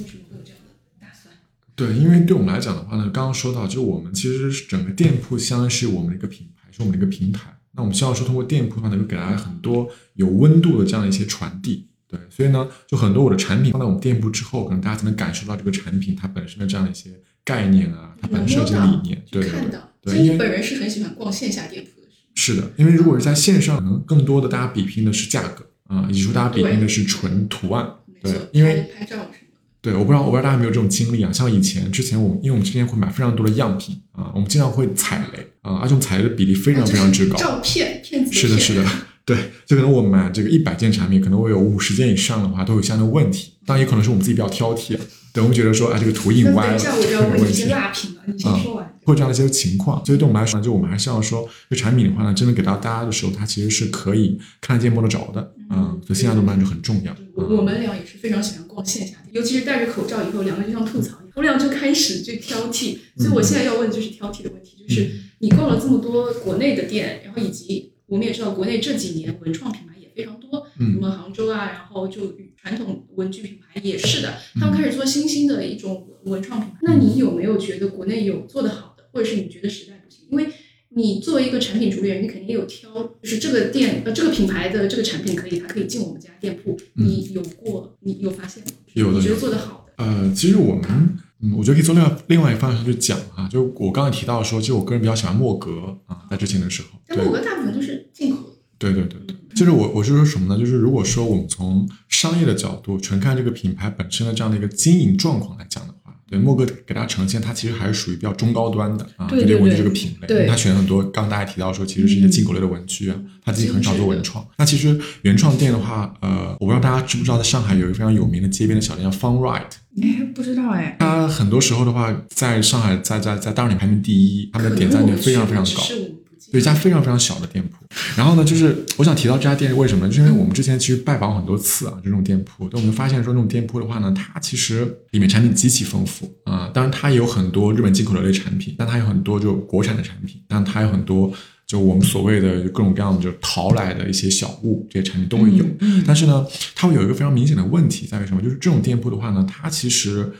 为什么会有这样的打算？对，因为对我们来讲的话呢，刚刚说到，就我们其实整个店铺相当于是我们的一个品牌，是我们的一个平台。那我们希望说通过店铺的话，能够给大家很多有温度的这样的一些传递。对，所以呢，就很多我的产品放到我们店铺之后，可能大家才能感受到这个产品它本身的这样的一些。概念啊，它本身的这个理念，对，因为本人是很喜欢逛线下店铺的。是的，因为如果是在线上，可能更多的大家比拼的是价格啊，以及说大家比拼的是纯图案。对，因为拍照什么的。对，我不知道大家有没有这种经历啊？像之前我们之前会买非常多的样品啊，我们经常会踩雷啊，而且我们踩雷的比例非常非常之高。照片骗子。是的。对，就可能我买这个100件产品，可能我有50件以上的话都有相应的问题，当然也可能是我们自己比较挑剔。对，我们觉得说啊，这个图印歪了，等一下我已经辣评了，你先说完。会这样的一些情况，所以对我们来说，就我们还是要说，这产品的话呢，真的给到大家的时候，它其实是可以看得见摸得着的，所以线下对我们来说很重要。我们俩也是非常喜欢逛线下店，尤其是戴着口罩以后，两个人就像吐槽，我们俩就开始就挑剔，所以我现在要问就是挑剔的问题，就是你逛了这么多国内的店，然后以及我们也知道国内这几年文创品牌也非常多，什么杭州啊，然后就传统文具品牌也是的，他们开始做新兴的一种文创品牌。那你有没有觉得国内有做得好的，或者是你觉得时代不行？因为你作为一个产品主理人，你肯定有挑，就是这个店这个品牌的这个产品它可以进我们家店铺，你有发现吗？有的。你觉得做得好的？其实我们我觉得可以从另外一方面去讲啊，就我刚才提到说，就我个人比较喜欢墨格啊，在之前的时候，但墨格大部分都是进口的。对。就是我是说什么呢？就是如果说我们从商业的角度，纯看这个品牌本身的这样的一个经营状况来讲的话，对，墨格给大家呈现，它其实还是属于比较中高端的啊，就对文具这个品类，它选很多。刚刚大家提到说，其实是一些进口类的文具啊，它自己很少做文创。那其实原创店的话，我不知道大家知不知道，在上海有一个非常有名的街边的小店叫 Fun Ride。不知道哎。它很多时候的话，在上海在大众点排名第一，它们的点赞率非常非常高。有一家非常非常小的店铺。然后呢，就是我想提到这家店是为什么，就是因为我们之前其实拜访很多次啊，这种店铺，但我们发现说这种店铺的话呢，它其实里面产品极其丰富啊，当然它也有很多日本进口的类产品，但它有很多就国产的产品，但它有很多就我们所谓的各种各样的就淘来的一些小物，这些产品都会有。但是呢，它会有一个非常明显的问题在于什么？就是这种店铺的话呢，它其实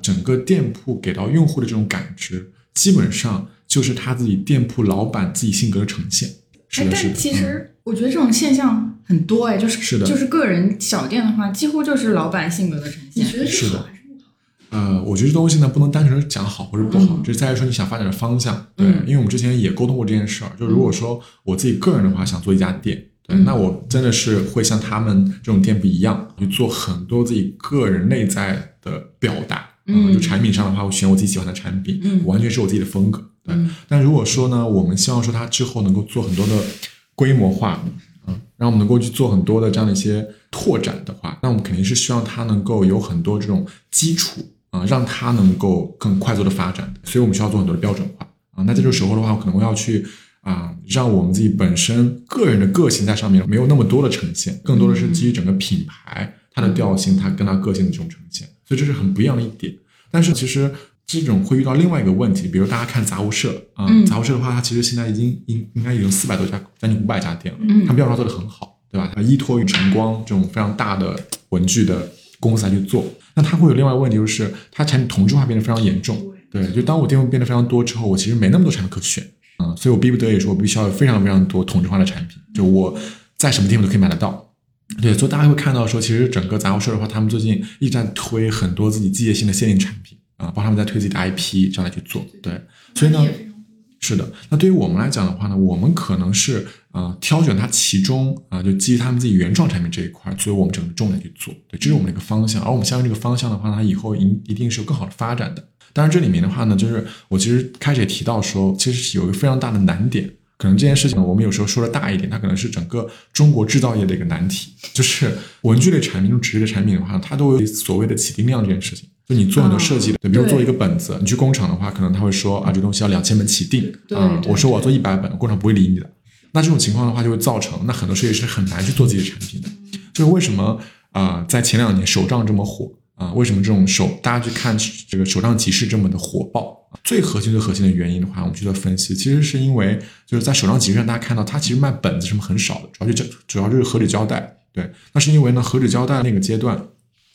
整个店铺给到用户的这种感知，基本上就是他自己店铺老板自己性格的呈现。是的，是的。但其实我觉得这种现象很多哎，就是个人小店的话，几乎就是老板性格的呈现。你觉得是好还是不好？我觉得这东西呢，不能单纯讲好或者不好，就是在于说你想发展的方向。对，因为我们之前也沟通过这件事儿，就如果说我自己个人的话，想做一家店，对，那我真的是会像他们这种店铺一样，去做很多自己个人内在的表达。就产品上的话，我选我自己喜欢的产品，完全是我自己的风格。对，但如果说呢，我们希望说它之后能够做很多的规模化，让我们能够去做很多的这样的一些拓展的话，那我们肯定是希望它能够有很多这种基础让它能够更快速的发展。所以我们需要做很多的标准化那在这个时候的话，我可能要去让我们自己本身个人的个性在上面没有那么多的呈现，更多的是基于整个品牌它的调性，它跟它个性的这种呈现。所以这是很不一样的一点。但是其实这种会遇到另外一个问题，比如大家看杂物社杂物社的话，它其实现在应该已经400多家，将近500家店了。它标准化做得很好，对吧？它依托于晨光这种非常大的文具的公司来去做。那它会有另外一个问题，就是它产品同质化变得非常严重。对，就当我店铺变得非常多之后，我其实没那么多产品可选所以我逼不得已说，我必须要有非常非常多同质化的产品，就我在什么店铺都可以买得到。对，所以大家会看到说，其实整个杂货社的话，他们最近一直在推很多自己季节性的限定产品帮他们在推自己的 IP 这样来去做。对，所以呢，是的。那对于我们来讲的话呢，我们可能是挑选它其中就基于他们自己原创产品这一块，所以我们整个重点去做。对，这是我们的一个方向。而我们相信这个方向的话，它以后一定是有更好的发展的。当然，这里面的话呢，就是我其实开始也提到说，其实有一个非常大的难点。可能这件事情我们有时候说的大一点，它可能是整个中国制造业的一个难题，就是文具类产品、纸类产品的话，它都有所谓的起订量这件事情。就你做很多设计的，比如做一个本子，你去工厂的话，可能他会说这东西要2000本起订我说我要做100本，工厂不会理你的。那这种情况的话，就会造成那很多设计师很难去做自己的产品的。就是为什么在前2年手账这么火为什么这种大家去看这个手账集市这么的火爆？最核心的原因的话，我们去做分析，其实是因为就是在手账集市上，大家看到它其实卖本子什么很少的，主要就是盒纸胶带。对，那是因为呢，盒纸胶带那个阶段，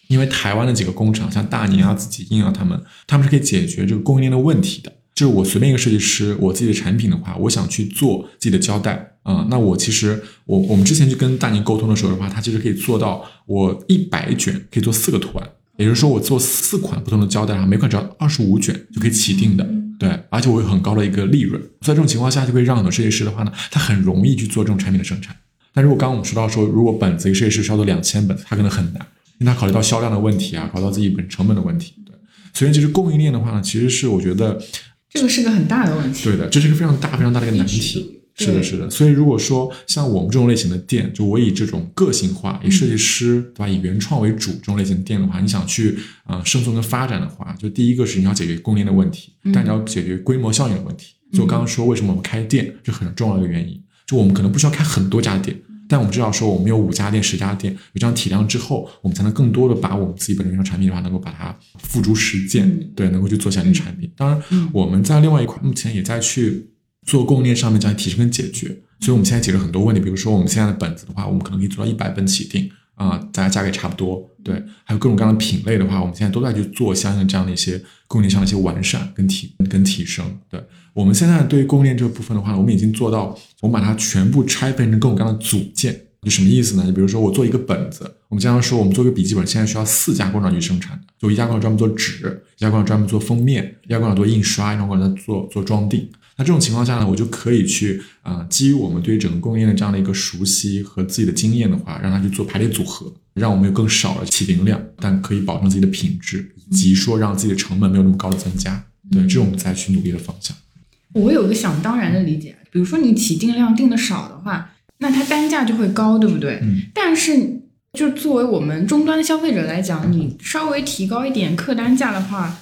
因为台湾的几个工厂，像大年啊、紫极印啊，他们是可以解决这个供应链的问题的。就是我随便一个设计师，我自己的产品的话，我想去做自己的胶带那我其实我们之前去跟大年沟通的时候的话，它其实可以做到我100卷可以做4个图案。也就是说，我做4款不同的胶带，每款只要25卷就可以起订的，对，而且我有很高的一个利润。所以这种情况下，就可以让很多设计师的话呢，他很容易去做这种产品的生产。但如果刚刚我们说到说，如果本子一个设计师要做2000本，他可能很难，因为他考虑到销量的问题考虑到自己本成本的问题。对，所以其实供应链的话呢，其实是我觉得这个是个很大的问题。对的，这是一个非常大非常大的一个难题。是的，是的。所以如果说像我们这种类型的店，就我以这种个性化、以设计师对吧、以原创为主这种类型的店的话，你想去生存跟发展的话，就第一个是你要解决供应链的问题，但你要解决规模效应的问题。就我刚刚说为什么我们开店，这很重要的原因。就我们可能不需要开很多家店，但我们知道说我们有5家店、10家店，有这样体量之后，我们才能更多的把我们自己本身的产品的话，能够把它付诸实践，对，能够去做相应的产品。当然，我们在另外一块目前也在去做供应链上面这样提升跟解决，所以我们现在解决很多问题，比如说我们现在的本子的话，我们可能可以做到100本起订大家价格也差不多，对，还有各种各样的品类的话，我们现在都在去做相应这样的一些供应链上的一些完善跟提升。对，我们现在对于供应链这个部分的话，我们已经做到，我们把它全部拆分成各种各样的组件。就什么意思呢？就比如说我做一个本子，我们经常说我们做一个笔记本，现在需要4家工厂去生产，就一家工厂专门做纸，一家工厂专门做封面，一家工厂做印刷，一家工厂做装订。那这种情况下呢，我就可以去基于我们对于整个供应链的这样的一个熟悉和自己的经验的话，让它去做排列组合，让我们有更少的起订量，但可以保证自己的品质，以及说让自己的成本没有那么高的增加。对，这是我们再去努力的方向。我有一个想当然的理解，比如说你起订量定的少的话，那它单价就会高，对不对？但是就作为我们终端的消费者来讲，你稍微提高一点客单价的话，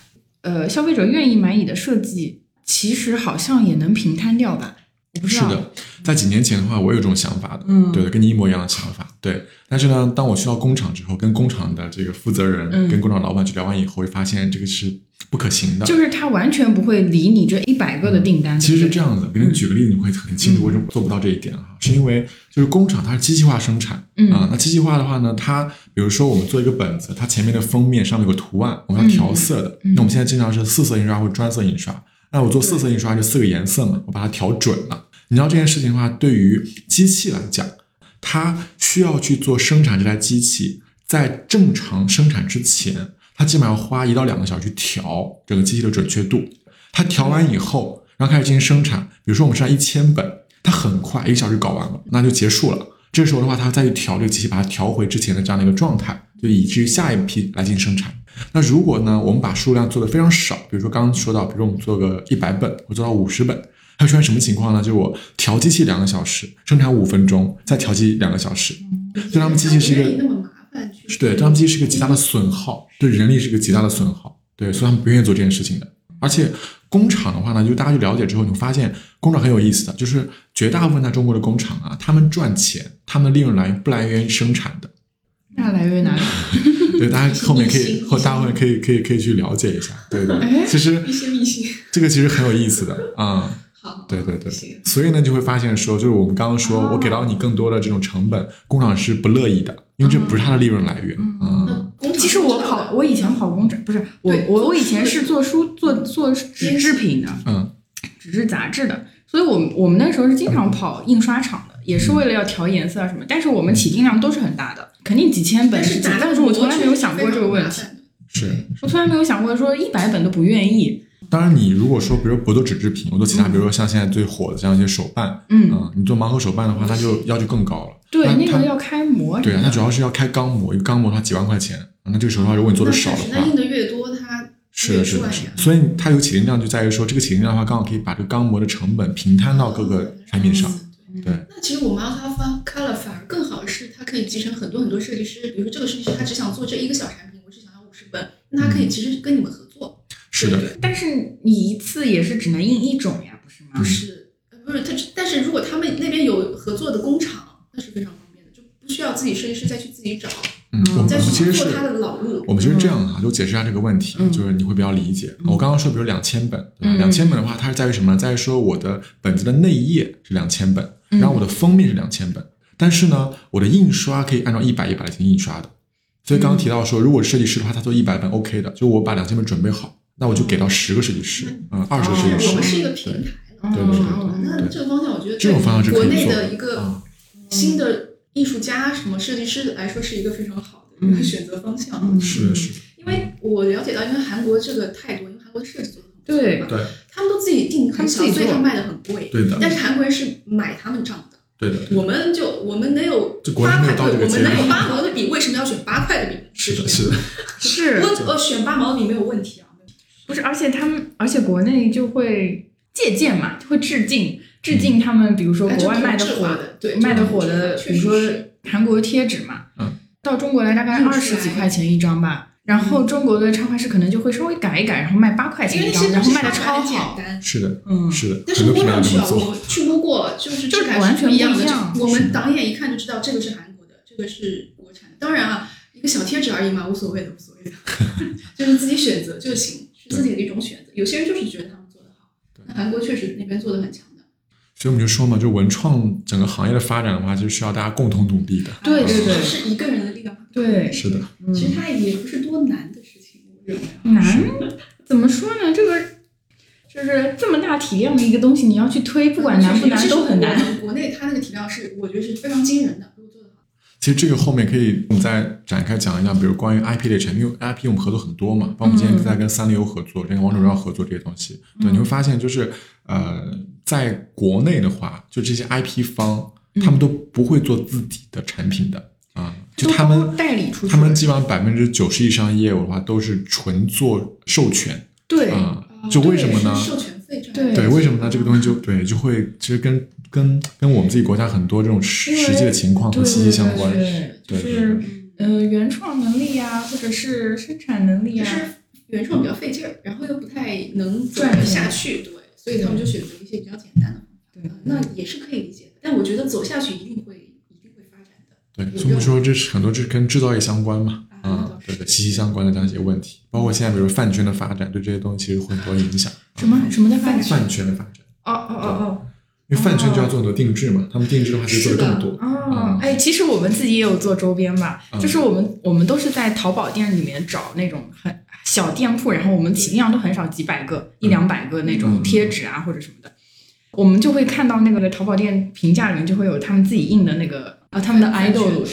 消费者愿意买你的设计，其实好像也能平摊掉吧。我不知道。是的，在几年前的话我有一种想法的，对的，跟你一模一样的想法，对。但是呢，当我去到工厂之后，跟工厂的这个负责人、跟工厂老板去聊完以后，会发现这个是不可行的，就是他完全不会理你这100个的订单。其实是这样子，给你举个例子，你会很清楚为什么做不到这一点啊，是因为就是工厂它是机器化生产，那机器化的话呢，它比如说我们做一个本子，它前面的封面上面有个图案，我们要调色的，那我们现在经常是4色印刷或者专色印刷，那我做4色印刷就4个颜色嘛，我把它调准了。你知道这件事情的话，对于机器来讲，它需要去做生产，这台机器在正常生产之前，它基本上要花1到2个小时去调整个机器的准确度。它调完以后，然后开始进行生产。比如说我们生产1000本，它很快1个小时搞完了，那就结束了。这时候的话，它再去调这个机器，把它调回之前的这样的一个状态，就以至于下一批来进行生产。那如果呢，我们把数量做得非常少，比如说刚刚说到，比如说我们做个100本，或做到50本，它出现什么情况呢？就是我调机器2个小时，生产5分钟，再调机2个小时，对他们机器是一个，对他们机器是一个极大的损耗，对人力是一个极大的损耗，对，所以他们不愿意做这件事情的。而且工厂的话呢，就大家去了解之后，你会发现工厂很有意思的，就是绝大部分在中国的工厂啊，他们赚钱，他们的利润来源不来源于生产的，那来源于哪里？对，大家后面可以，大家可以去了解一下，对对。其实这个其实很有意思的啊，好，对对对。所以呢，就会发现说，就是我们刚刚说，我给到你更多的这种成本，工厂是不乐意的，因为这不是它的利润来源啊。其实我以前跑工厂，不是我以前是做书做纸制品的，纸质杂志的，所以我们那时候是经常跑印刷厂的，也是为了要调颜色啊什么，但是我们起订量都是很大的。肯定几千本是假的，但是我从来没有想过这个问题。是，我从来没有想过说100本都不愿意。当然，你如果说，比如我做纸制品，我做其他，比如说像现在最火的这样一些手办，你做盲盒手办的话，它就要求更高了。对，那个要开模。对啊，它主要是要开钢模，一个钢模的话几万块钱。那这个时候的话，如果你做的少的话，那印的越多，它是，所以它有起订量就在于说，这个起订量的话，刚好可以把这个钢模的成本平摊到各个产品上。对，那其实我们 Out of Color 反而更好，是它可以集成很多很多设计师，比如说这个设计师他只想做这一个小产品，我只想要50本，那他可以其实跟你们合作。是的，但是你一次也是只能印一种呀，不是吗？不是，但是如果他们那边有合作的工厂，那是非常方便的，就不需要自己设计师再去自己找。我们其实是我们就是这样哈，就解释一下这个问题，就是你会比较理解。我刚刚说，比如2000本，2000本的话，它是在于什么呢？在于说我的本子的内页是2000本。然后我的封面是2000本，但是呢，我的印刷可以按照100、100来进行印刷的。所以刚刚提到说，如果设计师的话，他做100本 OK 的，就我把2000本准备好，那我就给到10个设计师，20个设计师。我们是一个平台了，对。那这个方向，我觉得这种方向是国内的一个新的艺术家、什么设计师来说，是一个非常好的一个选择方向。是。因为我了解到，因为韩国这个太多，因为韩国的设计做的。对，他们都自己定很小，所以他卖的很贵。对的，但是韩国人是买他们账的。对的，我们能有8块，我们能有8毛的笔，为什么要选8块的笔？是的，我选8毛的笔没有问题啊。不是，而且国内就会借鉴嘛，就会致敬他们，比如说国外卖的火的，比如说韩国贴纸嘛，到中国来大概20几块钱一张吧。然后中国的插画师可能就会稍微改一改，然后卖8块钱一张，然后卖的超好。是的，但是工厂去啊，我去摸过，就是完全不一样的。我们导演一看就知道这个是韩国的，这个是国产的。当然啊，一个小贴纸而已嘛，无所谓的，就是自己选择就行，是自己的一种选择。有些人就是觉得他们做得好，那韩国确实那边做得很强。所以我们就说嘛，就文创整个行业的发展的话，就需要大家共同努力的。对，是一个人的力量。对，是的。其实它也不是多难的事情，我认为。难？怎么说呢？这个就是这么大体量的一个东西，你要去推，不管难不难都很难。国内它那个体量是，我觉得是非常惊人的。如果做得好，其实这个后面可以我们再展开讲一讲，比如关于 IP 类产品，因为 IP 我们合作很多嘛，包括我们今天在跟360合作，跟王者荣耀合作这些东西，对，你会发现就是在国内的话，就这些 IP 方，他们都不会做自己的产品的啊，就他们代理出去，他们基本上90%以上业务的话都是纯做授权，对，就为什么呢？授权费对，为什么呢？这个东西就会其实跟我们自己国家很多这种实际的情况和息息相关，就是原创能力啊，或者是生产能力啊，原创比较费劲儿，然后又不太能转下去，对。所以他们就选择一些比较简单的方法，那也是可以理解的。但我觉得走下去一定会发展的。对，所以说这是很多这跟制造业相关嘛，对对，息息相关的这样一些问题，包括现在比如说饭圈的发展，对这些东西其实会很多影响。什么的饭圈？饭圈的发展。哦。因为饭圈就要做很多定制嘛，他们定制的话就做的更多。其实我们自己也有做周边嘛，就是我们都是在淘宝店里面找那种很小店铺，然后我们起订量都很少，几百个、100-200个那种贴纸啊或者什么的，我们就会看到那个淘宝店评价里面就会有他们自己印的那个他们的 idol，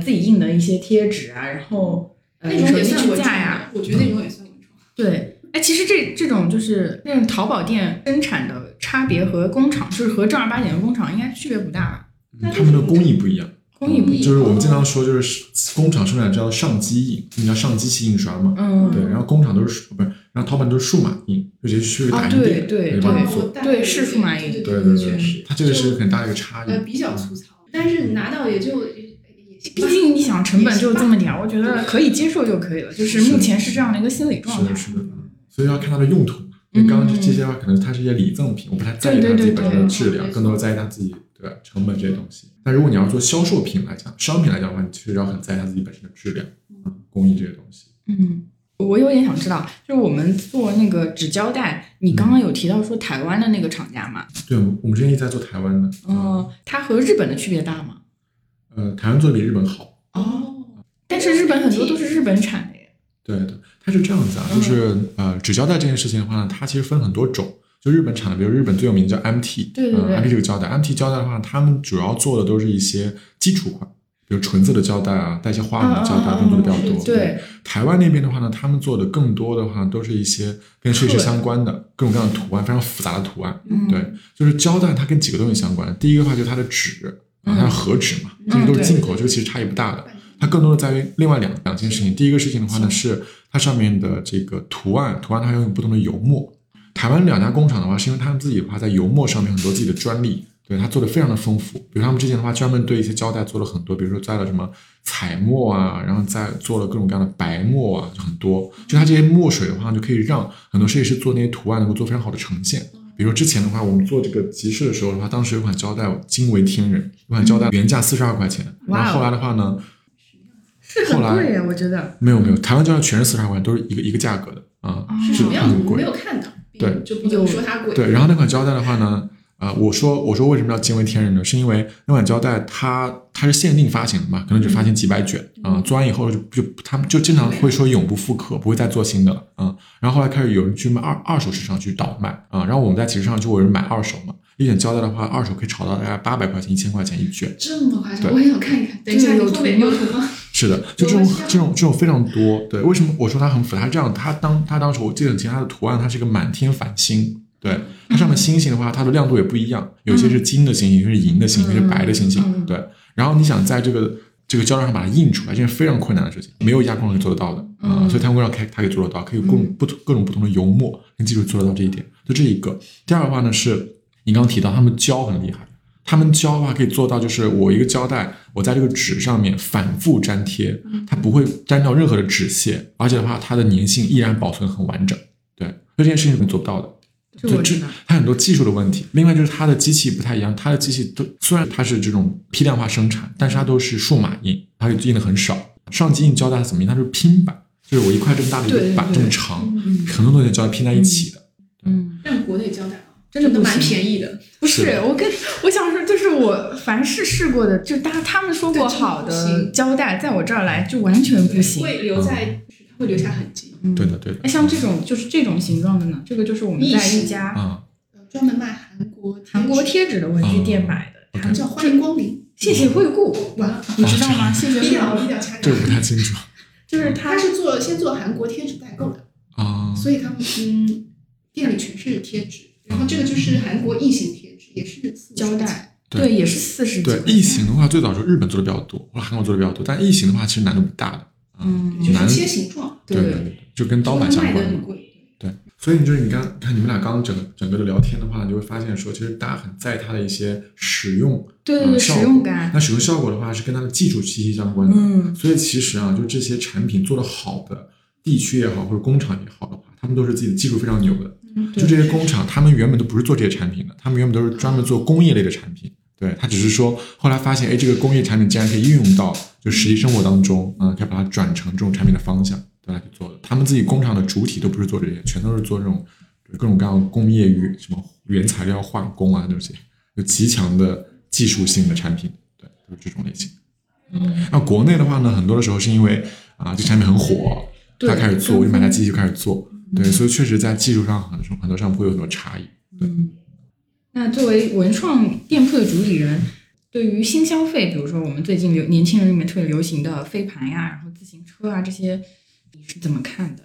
自己印的一些贴纸啊，然后那种也算文创呀，我觉得那种也算文创。对，其实这种就是那种淘宝店生产的。差别和工厂就是和正儿八经的工厂应该区别不大吧，他们的工艺不一样，就是我们经常说就是工厂生产叫上机印，你叫上机器印刷嘛，对，然后工厂都是不是，然后淘宝都是数码印，就直接去打印店，对，是数码印，对，它这个是很大的一个差异，比较粗糙，但是拿到也就毕竟你想成本就这么点，我觉得可以接受就可以了，就是目前是这样的一个心理状态，是的，所以要看它的用途。刚刚这些话可能它是一些礼赠品，我不太在意它自己本身的质量，更多在意它自己对成本这些东西。但如果你要做销售品来讲，商品来讲的话，你确实要很在意它自己本身的质量，工艺这些东西。我有点想知道，就是我们做那个纸胶带，你刚刚有提到说台湾的那个厂家吗？对，我们之前一直在做台湾的。它和日本的区别大吗？台湾做的比日本好。但是日本很多都是日本产的。对，它是这样子啊，就是纸胶带这件事情的话呢，它其实分很多种，就日本产的，比如日本最有名叫 MT， MT 这个胶带 ，MT 胶带的话，他们主要做的都是一些基础款，比如纯色的胶带啊，带一些花纹的胶带，更多的比较多。对，台湾那边的话呢，他们做的更多的话都是一些跟设计相关的各种各样的图案，非常复杂的图案。对，就是胶带它跟几个东西相关，第一个的话就是它的纸，它是和纸嘛，这些都是进口，这个其实差异不大的。它更多的在于另外两件事情，第一个事情的话呢是它上面的这个图案它用不同的油墨，台湾两家工厂的话是因为他们自己的话在油墨上面很多自己的专利，对，它做的非常的丰富，比如他们之前的话专门对一些胶带做了很多，比如说加了什么彩墨啊，然后再做了各种各样的白墨啊，就很多，就它这些墨水的话就可以让很多设计师做那些图案能够做非常好的呈现。比如说之前的话我们做这个集市的时候的话，当时有款胶带惊为天人，有款胶带原价42块钱，然后后来的话呢是很贵啊，我觉得没有，台湾胶带全是42块，都是一个价格的啊，是什么样子？我没有看到，对，就不能说它贵。对，然后那款胶带的话呢，我说为什么要惊为天人呢？是因为那款胶带它是限定发行的嘛，可能只发行几百卷啊，做完以后就他们就经常会说永不复刻，不会再做新的了啊。然后后来开始有人去卖二手市场去倒卖啊，然后我们在集市上就有人买二手嘛。一卷胶带的话，二手可以炒到大概800块钱、1000块钱一卷，这么夸张？我也想看一看。等一下，有图吗？是的，就这种非常多。对，为什么我说它很复杂？它这样，它当时我记得以前它的图案，它是一个满天繁星。对，它上面星星的话，它的亮度也不一样，有些是金的星星，有些是银的星星，有些是白的星星。对，然后你想在这个胶带上把它印出来，这是非常困难的事情，没有一家工厂可以做得到的啊。所以他们为了它可以做得到，可以有各种不同的油墨跟技术做得到这一点。就这一个。第二的话呢是。你刚刚提到他们胶很厉害，他们胶的话可以做到，就是我一个胶带，我在这个纸上面反复粘贴，它不会粘掉任何的纸屑，而且的话，它的粘性依然保存很完整。对，这件事情是做不到的。这它很多技术的问题。另外就是它的机器不太一样，它的机器都虽然它是这种批量化生产，但是它都是数码印，它印的很少。上机印胶带它怎么印？它是拼板，就是我一块这么大的一个板这么长，很多东西胶带拼在一起的。但国内胶带。真的蛮便宜的，不是我想说，就是我凡是试过的，就他们说过好的胶带，在我这儿来就完全不行，会留下痕迹。对的。像这种就是这种形状的呢，这个就是我们在一家专门卖韩国贴纸的文具店买的，它叫欢迎光临，谢谢惠顾，哇，你知道吗？谢谢惠顾，这个不太清楚，就是他是先做韩国贴纸代购的啊，所以他们店里全是贴纸。然后这个就是韩国异形贴纸，也是胶带，对，也是40。对，异形的话，最早是日本做的比较多，或者韩国做的比较多，但异形的话其实难度不大的，就是切形状，对，就跟刀板相关嘛。对，所以就是你刚看你们俩刚刚整个的聊天的话，你就会发现说，其实大家很在意它的一些使用，对，使用感。那使用效果的话，是跟它的技术息息相关的。所以其实啊，就这些产品做的好的地区也好，或者工厂也好的话，他们都是自己的技术非常牛的。就这些工厂他们原本都不是做这些产品的，他们原本都是专门做工业类的产品，对，他只是说后来发现哎，这个工业产品竟然可以应用到就实际生活当中，可以把它转成这种产品的方向，对，来去做的。他们自己工厂的主体都不是做这些，全都是做这种各种各样的工业与什么原材料化工啊，这些有极强的技术性的产品，对，就是这种类型。那国内的话呢，很多的时候是因为啊，这产品很火，他开始做，我就买台机器开始做，对，所以确实在技术上很多上会有很多差异。对，那作为文创店铺的主理人，对于新消费，比如说我们最近年轻人里面特别流行的飞盘呀，然后自行车啊这些，你是怎么看的？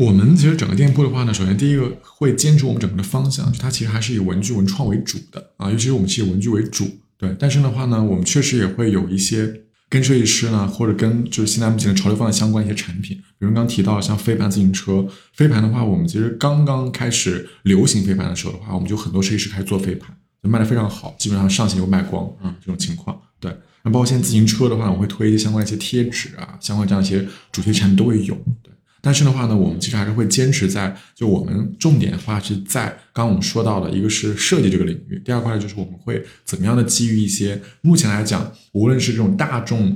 我们其实整个店铺的话呢，首先第一个会坚持我们整个的方向，就它其实还是以文具文创为主的啊，尤其是我们是以文具为主，对。但是的话呢，我们确实也会有一些跟设计师呢，或者跟就是现在目前的潮流方向相关一些产品，比如刚刚提到像飞盘、自行车。飞盘的话，我们其实刚刚开始流行飞盘的时候的话，我们就很多设计师开始做飞盘，就卖得非常好，基本上上线就卖光啊，这种情况，对。那包括现在自行车的话，我会推一些相关一些贴纸啊，相关这样一些主题产品都会有，对。但是的话呢，我们其实还是会坚持在，就我们重点的话是在刚刚我们说到的，一个是设计这个领域，第二块就是我们会怎么样的基于一些目前来讲，无论是这种大众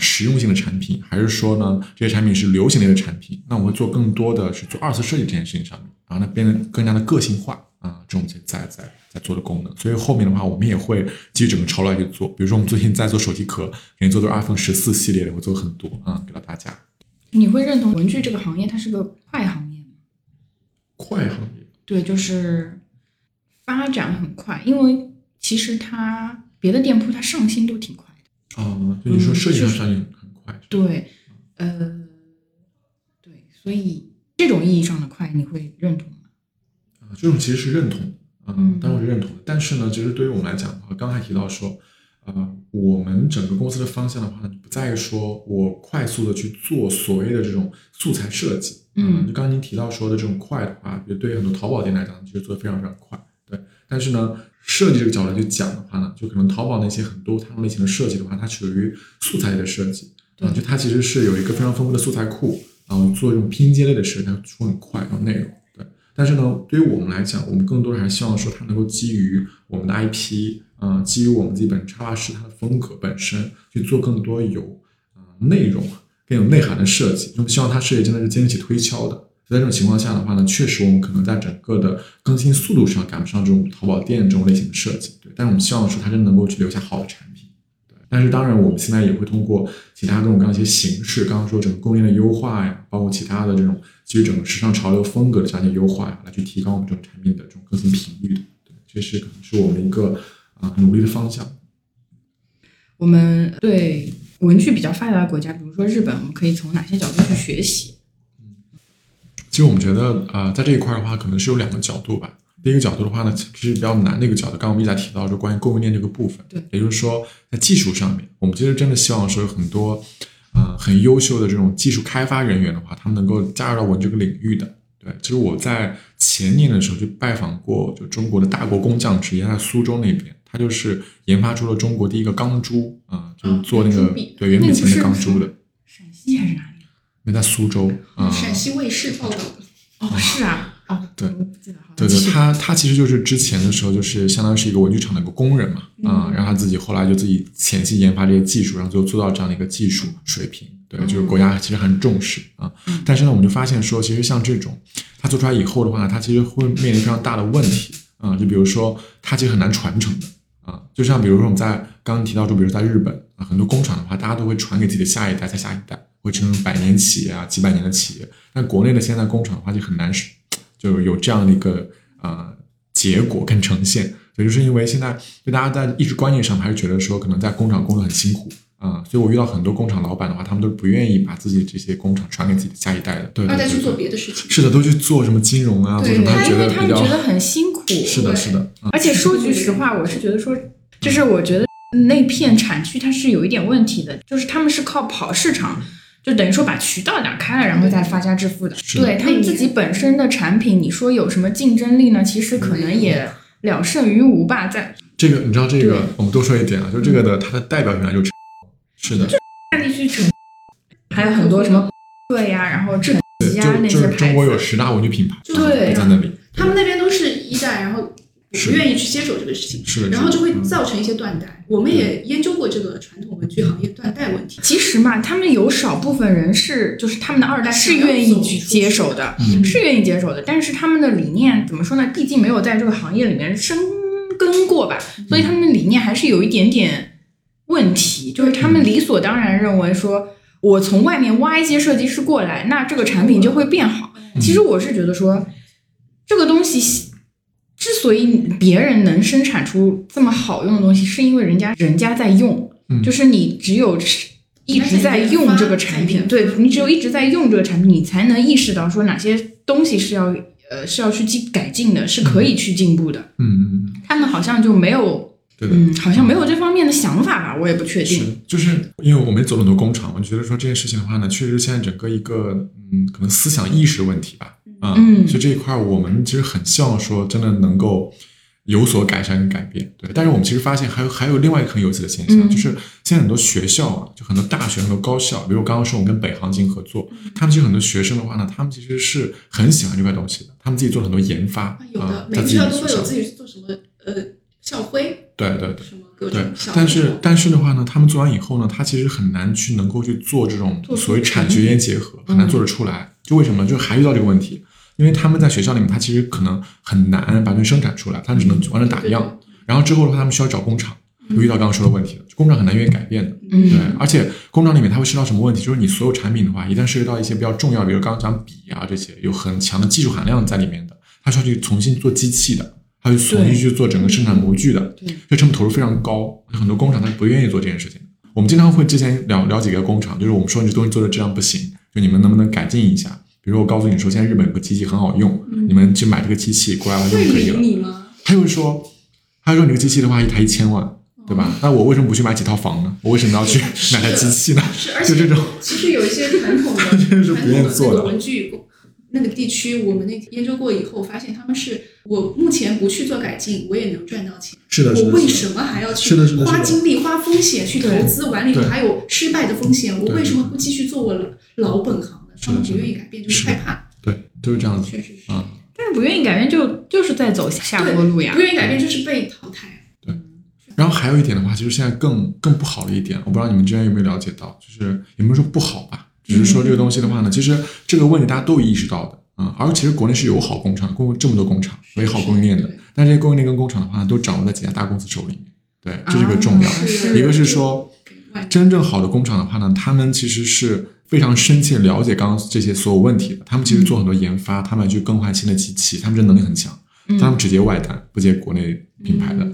实用性的产品，还是说呢这些产品是流行类的产品，那我们会做更多的是做二次设计这件事情上面，然后那变得更加的个性化啊，这种在做的功能。所以后面的话，我们也会基于整个潮流来去做，比如说我们最近在做手机壳，肯定做 iPhone 14系列的，我做很多啊，给到大家。你会认同文具这个行业它是个快行业吗？快行业，对，就是发展很快，因为其实它别的店铺它上新都挺快的。哦，就你说设计上上新很快，对，对，所以这种意义上的快，你会认同吗？这种其实是认同，当然我是认同的。但是呢，其实对于我们来讲的话，刚才提到说。我们整个公司的方向的话，不在于说我快速的去做所谓的这种素材设计，就刚刚您提到说的这种快的话，比如对于很多淘宝店来讲，其实做的非常非常快，对。但是呢，设计这个角度去讲的话呢，就可能淘宝那些很多他们类型的设计的话，它属于素材类的设计，就它其实是有一个非常丰富的素材库，然后做这种拼接类的设计，它出很快然后内容。但是呢，对于我们来讲，我们更多的还是希望说它能够基于我们的 IP，基于我们自己本身插画师它的风格本身去做更多有内容更有内涵的设计。我们希望它设计真的是经得起推敲的。在这种情况下的话呢，确实我们可能在整个的更新速度上赶不上这种淘宝店这种类型的设计，对。但是我们希望说它真的能够去留下好的产品，对。但是当然我们现在也会通过其他各种各样一些形式，刚刚说整个供应链的优化呀，包括其他的这种基于整个时尚潮流风格的这样一些优化呀，来去提高我们这种产品的这种更新频率的，对，这是可能是我们一个努力的方向。我们对文具比较发达的国家，比如说日本，我们可以从哪些角度去学习？其实我们觉得在这一块的话，可能是有两个角度吧。第一个角度的话呢，其实比较难的一个角度，刚刚我们一直在提到，就关于供应链这个部分，对，也就是说在技术上面，我们其实真的希望说有很多。很优秀的这种技术开发人员的话，他们能够加入到文这个领域的。对，其实我在前年的时候去拜访过，就中国的大国工匠之一，他在苏州那边，他就是研发出了中国第一个钢珠就是做那个对圆笔琴的钢珠的。陕西还是哪里？没，在苏州陕西卫视报道的。哦，是啊。哦，对，对对，他其实就是之前的时候，就是相当于是一个文具厂的一个工人嘛，然后他自己后来就自己前期研发这些技术，然后就做到这样的一个技术水平，对，就是国家其实很重视啊。但是呢，我们就发现说，其实像这种他做出来以后的话，他其实会面临非常大的问题啊，就比如说他其实很难传承的啊，就像比如说我们在刚刚提到说，比如在日本啊，很多工厂的话，大家都会传给自己的下一代，再下一代，会成为百年企业啊，几百年的企业。但国内的现在工厂的话，就很难就有这样的一个结果跟呈现，所以就是因为现在就大家在意识观念上还是觉得说可能在工厂工作很辛苦所以我遇到很多工厂老板的话，他们都不愿意把自己这些工厂传给自己的下一代的，对，再去做别的事情，是的，都去做什么金融啊，对，他因为他们觉得很辛苦，是的，是的。而且说句实话，我是觉得说，就是我觉得那片产区它是有一点问题的，就是他们是靠跑市场。就等于说把渠道打开了，然后再发家致富的。对，他们自己本身的产品，你说有什么竞争力呢？其实可能也了胜于无吧。在这个，你知道这个，我们多说一点啊，就这个的，它的代表原来就是，是的，就那地区城，还有很多什么对呀，然后城。家那些牌子，就是中国有10大文具品牌，对，在那里，他们那边都是一代，然后不愿意去接手这个事情，是的，然后就会造成一些断代。我们也研究过这个传统文具行业断代问题。其实嘛，他们有少部分人是，就是他们的二代是愿意去接手的，是愿意接手的，但是他们的理念怎么说呢？毕竟没有在这个行业里面生根过吧，所以他们的理念还是有一点点问题，就是他们理所当然认为说，我从外面挖一些设计师过来，那这个产品就会变好。其实我是觉得说，这个东西。之所以别人能生产出这么好用的东西，是因为人家在用，就是你只有一直在用这个产品，对，你只有一直在用这个产品，你才能意识到说哪些东西是要去改进的，是可以去进步的。他们好像就没有，对的，好像没有这方面的想法吧，我也不确定。是，就是因为我们走了很多工厂，我觉得说这件事情的话呢，确实现在整个一个可能思想意识问题吧。所以这一块我们其实很希望说真的能够有所改善跟改变，对。但是我们其实发现还有另外一个很有意思的现象，就是现在很多学校啊，就很多大学很多高校，比如我刚刚说我们跟北航进行合作，他们其实很多学生的话呢，他们其实是很喜欢这块东西的，他们自己做了很多研发，有的每个学校都会有自己做什么校徽，对对对，什么各种校徽。但是的话呢，他们做完以后呢，他其实很难去能够去做这种所谓产学研结合，很难做得出来。就为什么呢？就还遇到这个问题。因为他们在学校里面，他其实可能很难完全生产出来，他们只能完全打样，然后之后的话，他们需要找工厂，遇到刚刚说的问题了，工厂很难愿意改变的，对。而且工厂里面他会涉及到什么问题？就是你所有产品的话，一旦涉及到一些比较重要，比如刚刚讲笔啊这些，有很强的技术含量在里面的，他需要去重新做机器的，他去重新去做整个生产模具的，所以成本投入非常高，很多工厂他不愿意做这件事情。我们经常会之前聊几个工厂，就是我们说你这东西做的质量不行，就你们能不能改进一下？比如说我告诉你说现在日本有个机器很好用，你们去买这个机器过来玩就可以了。你吗？他就说你这个机器的话一台1000万，对吧？那我为什么不去买几套房呢？我为什么要去买台机器呢？就这种，其实有一些传统的那个文具那个地区，我们那研究过以后发现，他们是我目前不去做改进，我也能赚到钱。是的，我为什么还要去花精力、花风险去投资完了以后还有失败的风险？我为什么不继续做我老本行？他们不愿意改变，就是害怕，对，就是这样子，确实是。但是不愿意改变就是在走下坡路呀，不愿意改变就是被淘汰。对。然后还有一点的话，其实现在更不好的一点，我不知道你们之前有没有了解到，就是也没有说不好吧，只是说这个东西的话呢，其实这个问题大家都有意识到的，而其实国内是有好工厂，这么多工厂为好供应链的，但这些供应链跟工厂的话呢，都掌握在几家大公司手里面，对，这是个重要。一个是说，真正好的工厂的话呢，他们其实是非常深切了解刚刚这些所有问题的，他们其实做很多研发，他们去更换新的机器，他们这能力很强，但他们只接外单，不接国内品牌的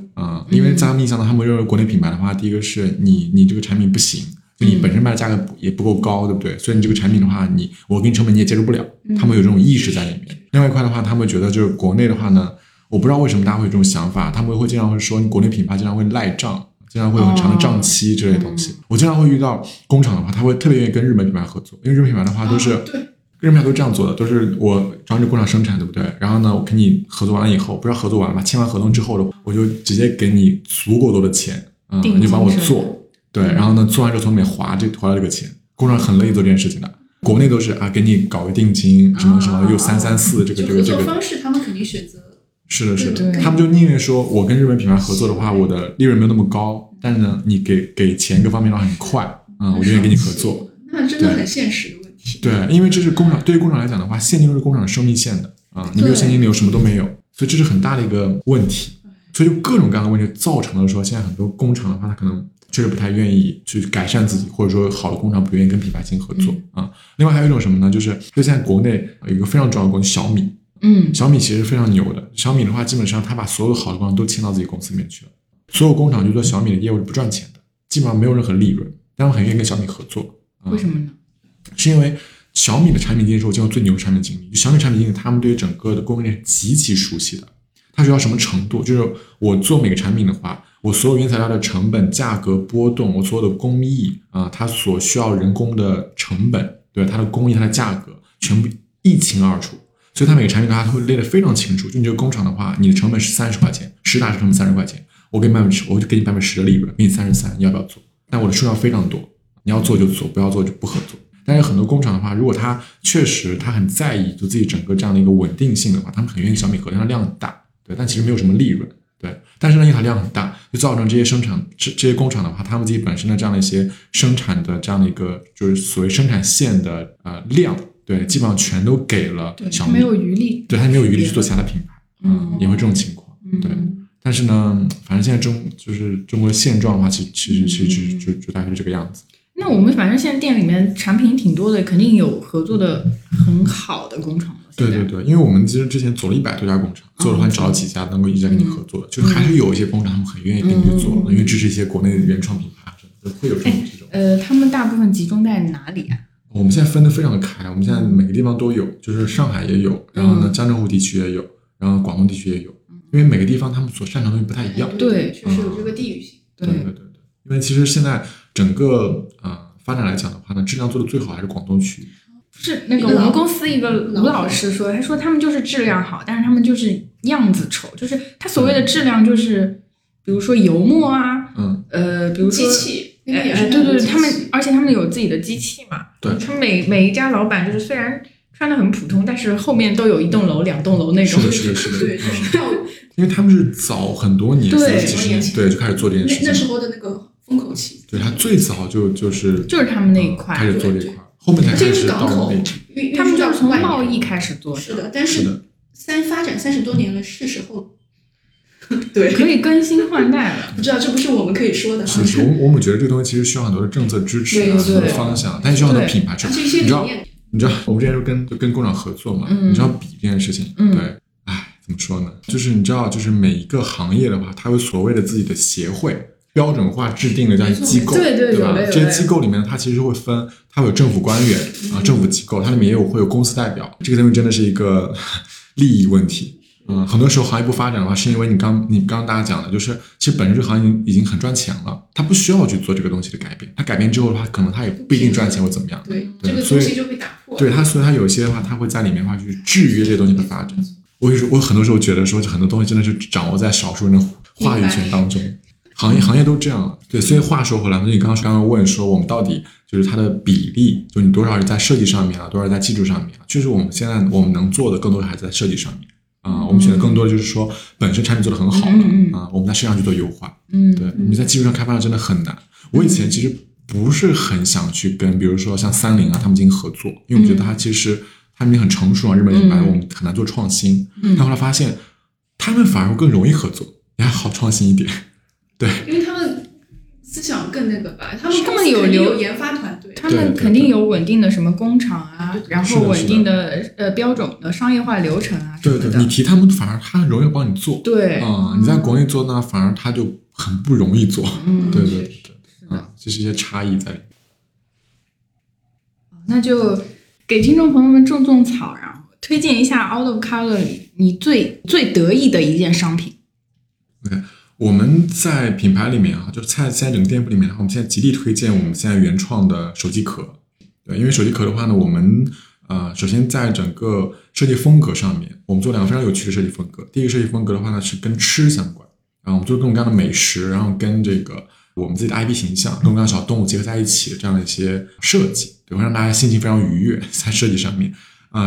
因为在他们印象中，他们认为国内品牌的话，第一个是你这个产品不行，就你本身卖的价格也不够高，对不对？所以你这个产品的话，我给你成本你也接受不了，他们有这种意识在里面。另外一块的话，他们觉得就是国内的话呢，我不知道为什么大家会有这种想法，他们会经常会说，你国内品牌经常会赖账。经常会有很长的账期之类的东西，我经常会遇到工厂的话，他会特别愿意跟日本品牌合作，因为日本品牌的话都是，日本品牌都这样做的，都是我找你工厂生产，对不对？然后呢，我跟你合作完了以后，不知道合作完了吧，签完合同之后的，我就直接给你足够多的钱，你就帮我做，对，然后呢，做完之后从里面划掉这个钱，工厂很乐意做这件事情的。国内都是啊，给你搞个定金，什么什么又334这个合作方式，他们肯定选择。是的，是的，他们就宁愿说，我跟日本品牌合作的话，我的利润没有那么高，但是呢，你给钱各方面的话很快，我愿意跟你合作。那真的很现实的问题。对，因为这是工厂，对于工厂来讲的话，现金流是工厂的生命线的你没有现金流，什么都没有，所以这是很大的一个问题。所以就各种各样的问题造成了说，现在很多工厂的话，它可能确实不太愿意去改善自己，或者说好的工厂不愿意跟品牌进行合作另外还有一种什么呢？就现在国内有一个非常重要的公司小米。小米其实非常牛的。小米的话，基本上他把所有好的工厂都迁到自己公司里面去了。所有工厂就做小米的业务是不赚钱的，基本上没有任何利润。但我很愿意跟小米合作，为什么呢？是因为小米的产品经理是我见过最牛的产品经理。小米产品经理他们对于整个的供应链是极其熟悉的。他熟悉到什么程度？就是我做每个产品的话，我所有原材料的成本、价格波动，我所有的工艺它所需要人工的成本，对它的工艺、它的价格，全部一清二楚。所以它每个产品的话，它会列得非常清楚。就你这个工厂的话，你的成本是30块钱，10大是成本30块钱，我就给你10%的利润，给你33，你要不要做？但我的数量非常多，你要做就做，不要做就不合作。但是很多工厂的话，如果他确实他很在意就自己整个这样的一个稳定性的话，他们很愿意小米盒，因为它量很大，对，但其实没有什么利润，对。但是呢，因为它量很大，就造成这些生产这些工厂的话，他们自己本身的这样的一些生产的这样的一个就是所谓生产线的量，对，基本上全都给了小米，没有余力，对，他没有余力去做其他的品牌，也会这种情况，对。但是呢，反正现在中国现状的话，其实就大概是这个样子。那我们反正现在店里面产品挺多的，肯定有合作的很好的工厂。对对对，因为我们其实之前做了100多家工厂，做的话你找几家能够一直跟你合作的，就还是有一些工厂他们很愿意跟你去做，因为支持一些国内的原创品牌，会有这种。他们大部分集中在哪里啊？我们现在分得非常的开，我们现在每个地方都有，就是上海也有，然后呢江浙沪地区也有，然后广东地区也有，因为每个地方他们所擅长的东西不太一样。对，确实有这个地域性。对对对对，因为其实现在整个发展来讲的话呢，质量做的最好还是广东区。不是那个我们公司一个卢老师说，他说他们就是质量好，但是他们就是样子丑，就是他所谓的质量就是比如说油墨啊，比如说机器。对对，他们而且他们有自己的机器嘛。对，他们每一家老板就是虽然穿得很普通，但是后面都有1栋楼、2栋楼那种。是的，对，因为他们是早很多年，几十年，对，就开始做这件事情。那时候的那个风口期，对，他最早就是他们那一块开始做这一块，后面才开始到港口，他们就是从贸易开始做。是的，但是发展30多年了，是时候。对，可以更新换代了。不知道，这不是我们可以说的。是，我们觉得这个东西其实需要很多的政策支持啊，很多方向，但是需要很多品牌支持。你知道，我们之前就跟工厂合作嘛，你知道比这件事情，对，哎，怎么说呢？就是你知道，就是每一个行业的话，它有所谓的自己的协会。标准化制定的这样机构，对吧？这些机构里面，它其实会分，它有政府官员啊，政府机构，它里面也会有公司代表。这个东西真的是一个利益问题。很多时候行业不发展的话，是因为你刚大家讲的，就是其实本身这个行业已经很赚钱了，它不需要去做这个东西的改变。它改变之后的话，可能它也不一定赚钱或怎么样。对，这个东西就被打破。对它，所以它有些的话，它会在里面的话去制约这些东西的发展。我很多时候觉得说，很多东西真的是掌握在少数人的话语权当中。行业都这样，对，所以话说回来，你刚刚问说我们到底就是它的比例，就你多少是在设计上面啊，多少在技术上面啊？确实，我们现在我们能做的更多还是在设计上面啊。我们选择更多的就是说，本身产品做的很好了啊，我们在设计上去做优化。对，你在技术上开发的真的很难。我以前其实不是很想去跟，比如说像30啊他们进行合作，因为我觉得它其实他们已经很成熟了，日本品牌我们很难做创新。但后来发现，他们反而更容易合作，也还好创新一点。对，因为他们思想更那个吧，他们更有研发团队，他们肯定有稳定的什么工厂啊，然后稳定的标准的商业化流程啊。对对，你提他们反而他容易帮你做。对啊，你在国内做呢，反而他就很不容易做。对对对，啊，这是一些差异在里面。那就给听众朋友们种种草，然后推荐一下 Out of Color 里你最得意的一件商品。OK。我们在品牌里面啊，就是在现在整个店铺里面，我们现在极力推荐我们现在原创的手机壳。对，因为手机壳的话呢，我们首先在整个设计风格上面，我们做两个非常有趣的设计风格。第一个设计风格的话呢，是跟吃相关，然后我们做各种各样的美食，然后跟这个我们自己的 IP 形象、各种各样的小动物结合在一起，这样的一些设计，对，会让大家心情非常愉悦在设计上面。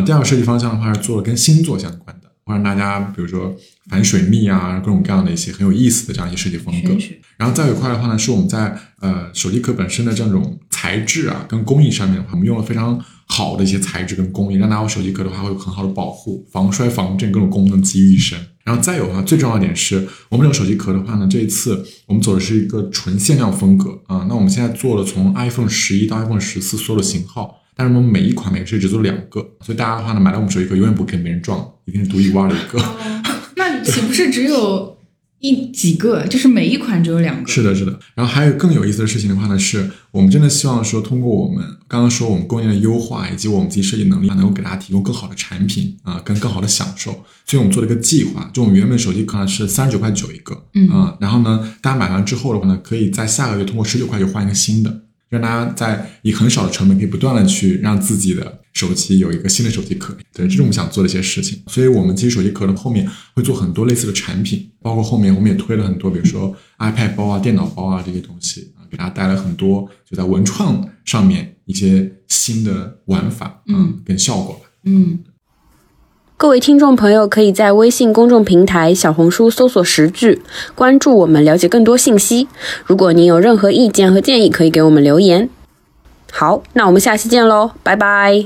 第二个设计方向的话是做了跟星座相关的。会让大家比如说反水蜜啊，各种各样的一些很有意思的这样一些设计风格。然后再有一块的话呢，是我们在手机壳本身的这种材质啊跟工艺上面的话，我们用了非常好的一些材质跟工艺，让大家手机壳的话会有很好的保护，防摔防震，各种功能集于一身。然后再有啊，最重要的点是我们这个手机壳的话呢，这一次我们走的是一个纯限量风格啊。那我们现在做了从 iPhone 11到 iPhone 14所有的型号。但是我们每一款每个设计只做2个，所以大家的话呢，买到我们手机壳永远不会跟别人撞，一定是独一无二的一个。那岂不是只有几个？就是每一款只有2个？是的，是的。然后还有更有意思的事情的话呢，是我们真的希望说，通过我们刚刚说我们供应链的优化以及我们自己设计能力，能够给大家提供更好的产品啊，跟更好的享受。所以我们做了一个计划，就我们原本手机壳是39.9一个，然后呢，大家买完之后的话呢，可以在下个月通过19.9换一个新的。让大家在以很少的成本可以不断的去让自己的手机有一个新的手机壳，对，这是我们想做的一些事情。所以我们其实手机壳的后面会做很多类似的产品，包括后面我们也推了很多，比如说 iPad 包啊、电脑包啊这些东西，给大家带来很多就在文创上面一些新的玩法跟效果吧。各位听众朋友可以在微信公众平台小红书搜索时剧，关注我们，了解更多信息。如果您有任何意见和建议可以给我们留言。好，那我们下期见咯，拜拜。